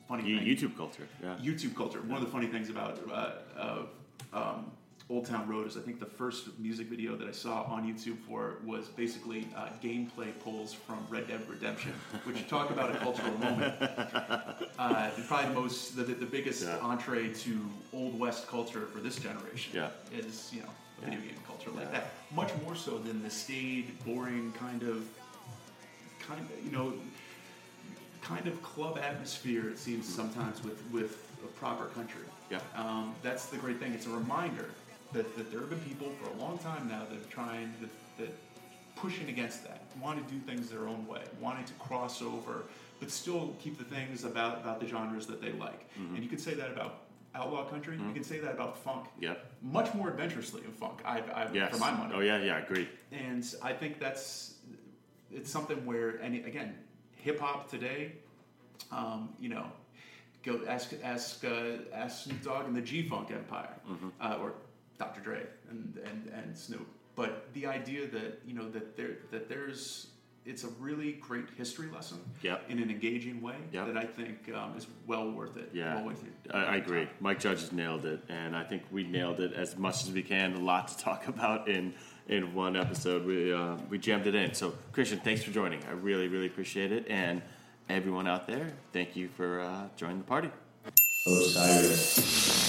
funny thing. YouTube culture, yeah. YouTube culture. One yeah. of the funny things about uh, uh, um, Old Town Road is I think the first music video that I saw on YouTube for it was basically uh, gameplay pulls from Red Dead Redemption, which talk about a cultural moment. Uh, probably the most, the, the biggest yeah. entree to Old West culture for this generation yeah. is, you know, video yeah. game culture like yeah. that. Much more so than the staid, boring kind of, kind of, you know, kind of club atmosphere it seems sometimes with, with a proper country. Yeah. Um, that's the great thing. It's a reminder That, that there have been people for a long time now that are trying, that, that pushing against that, want to do things their own way, wanting to cross over, but still keep the things about, about the genres that they like. Mm-hmm. And you could say that about outlaw country. Mm-hmm. You could say that about funk. Yep. Much more adventurously in funk, I, I, yes. for my money. Oh, yeah, yeah, agreed. And I think that's, it's something where, and again, hip-hop today, um, you know, go ask, ask, uh, ask Snoop Dogg and the G-Funk Empire, mm-hmm. uh, or Doctor Dre and, and, and Snoop, but the idea that you know that there that there's it's a really great history lesson yep. in an engaging way yep. that I think um, is well worth it. Yeah, well worth it. I, I agree. Mike Judge has nailed it, and I think we nailed it as much as we can. A lot to talk about in in one episode. We uh, we jammed it in. So Christian, thanks for joining. I really really appreciate it, and everyone out there, thank you for uh, joining the party. Osiris.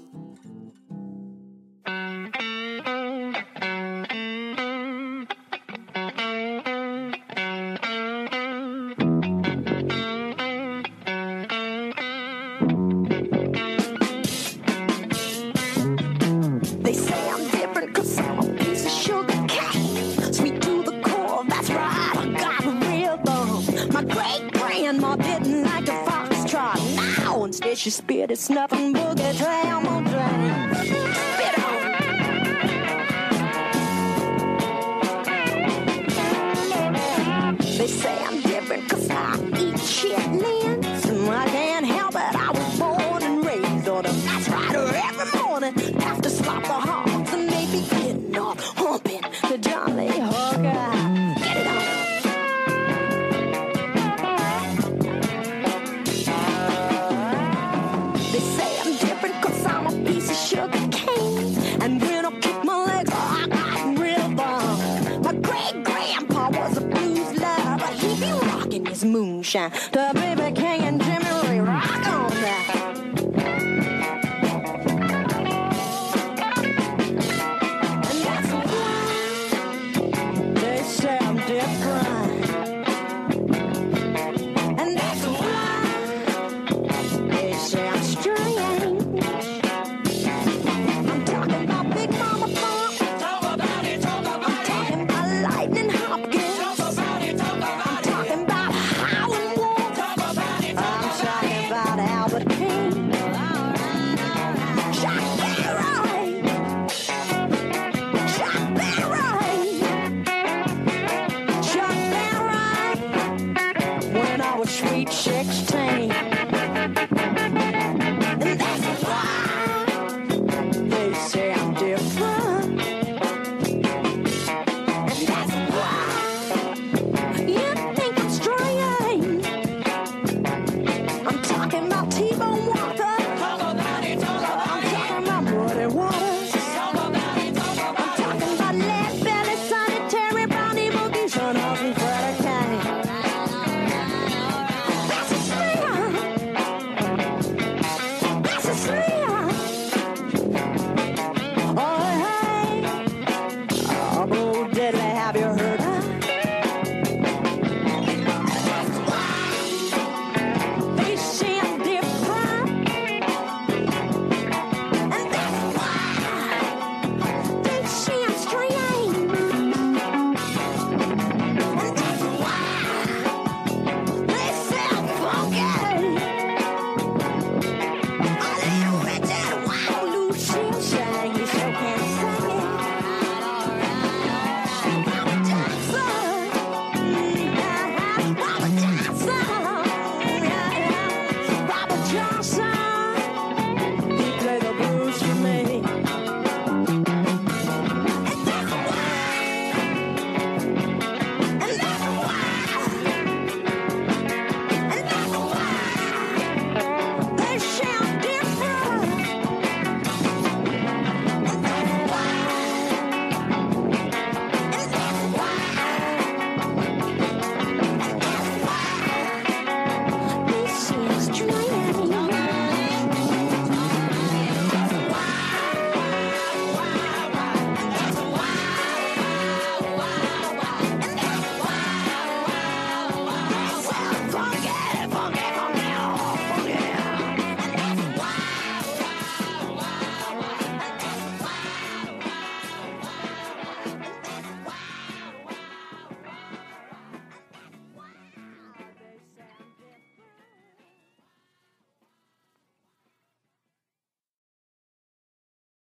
She spit, it's nothing but a dram on dram. Spit on. They say I'm different cause I eat shit, man. So I can't help it, I was born and raised on a fast rider every morning. Have to slop the hogs and maybe getting off, humping the Johnny Hooker. Moonshine, the baby king and Jimmy Ray, rock on that. And that's why they say I'm different. And that's why they say I'm strange. I'm talking about Big Mama Pop. Talk about it, talk about it. I'm talking about Lightning Hopkins. Talk about it, talk about it. Talking about tea.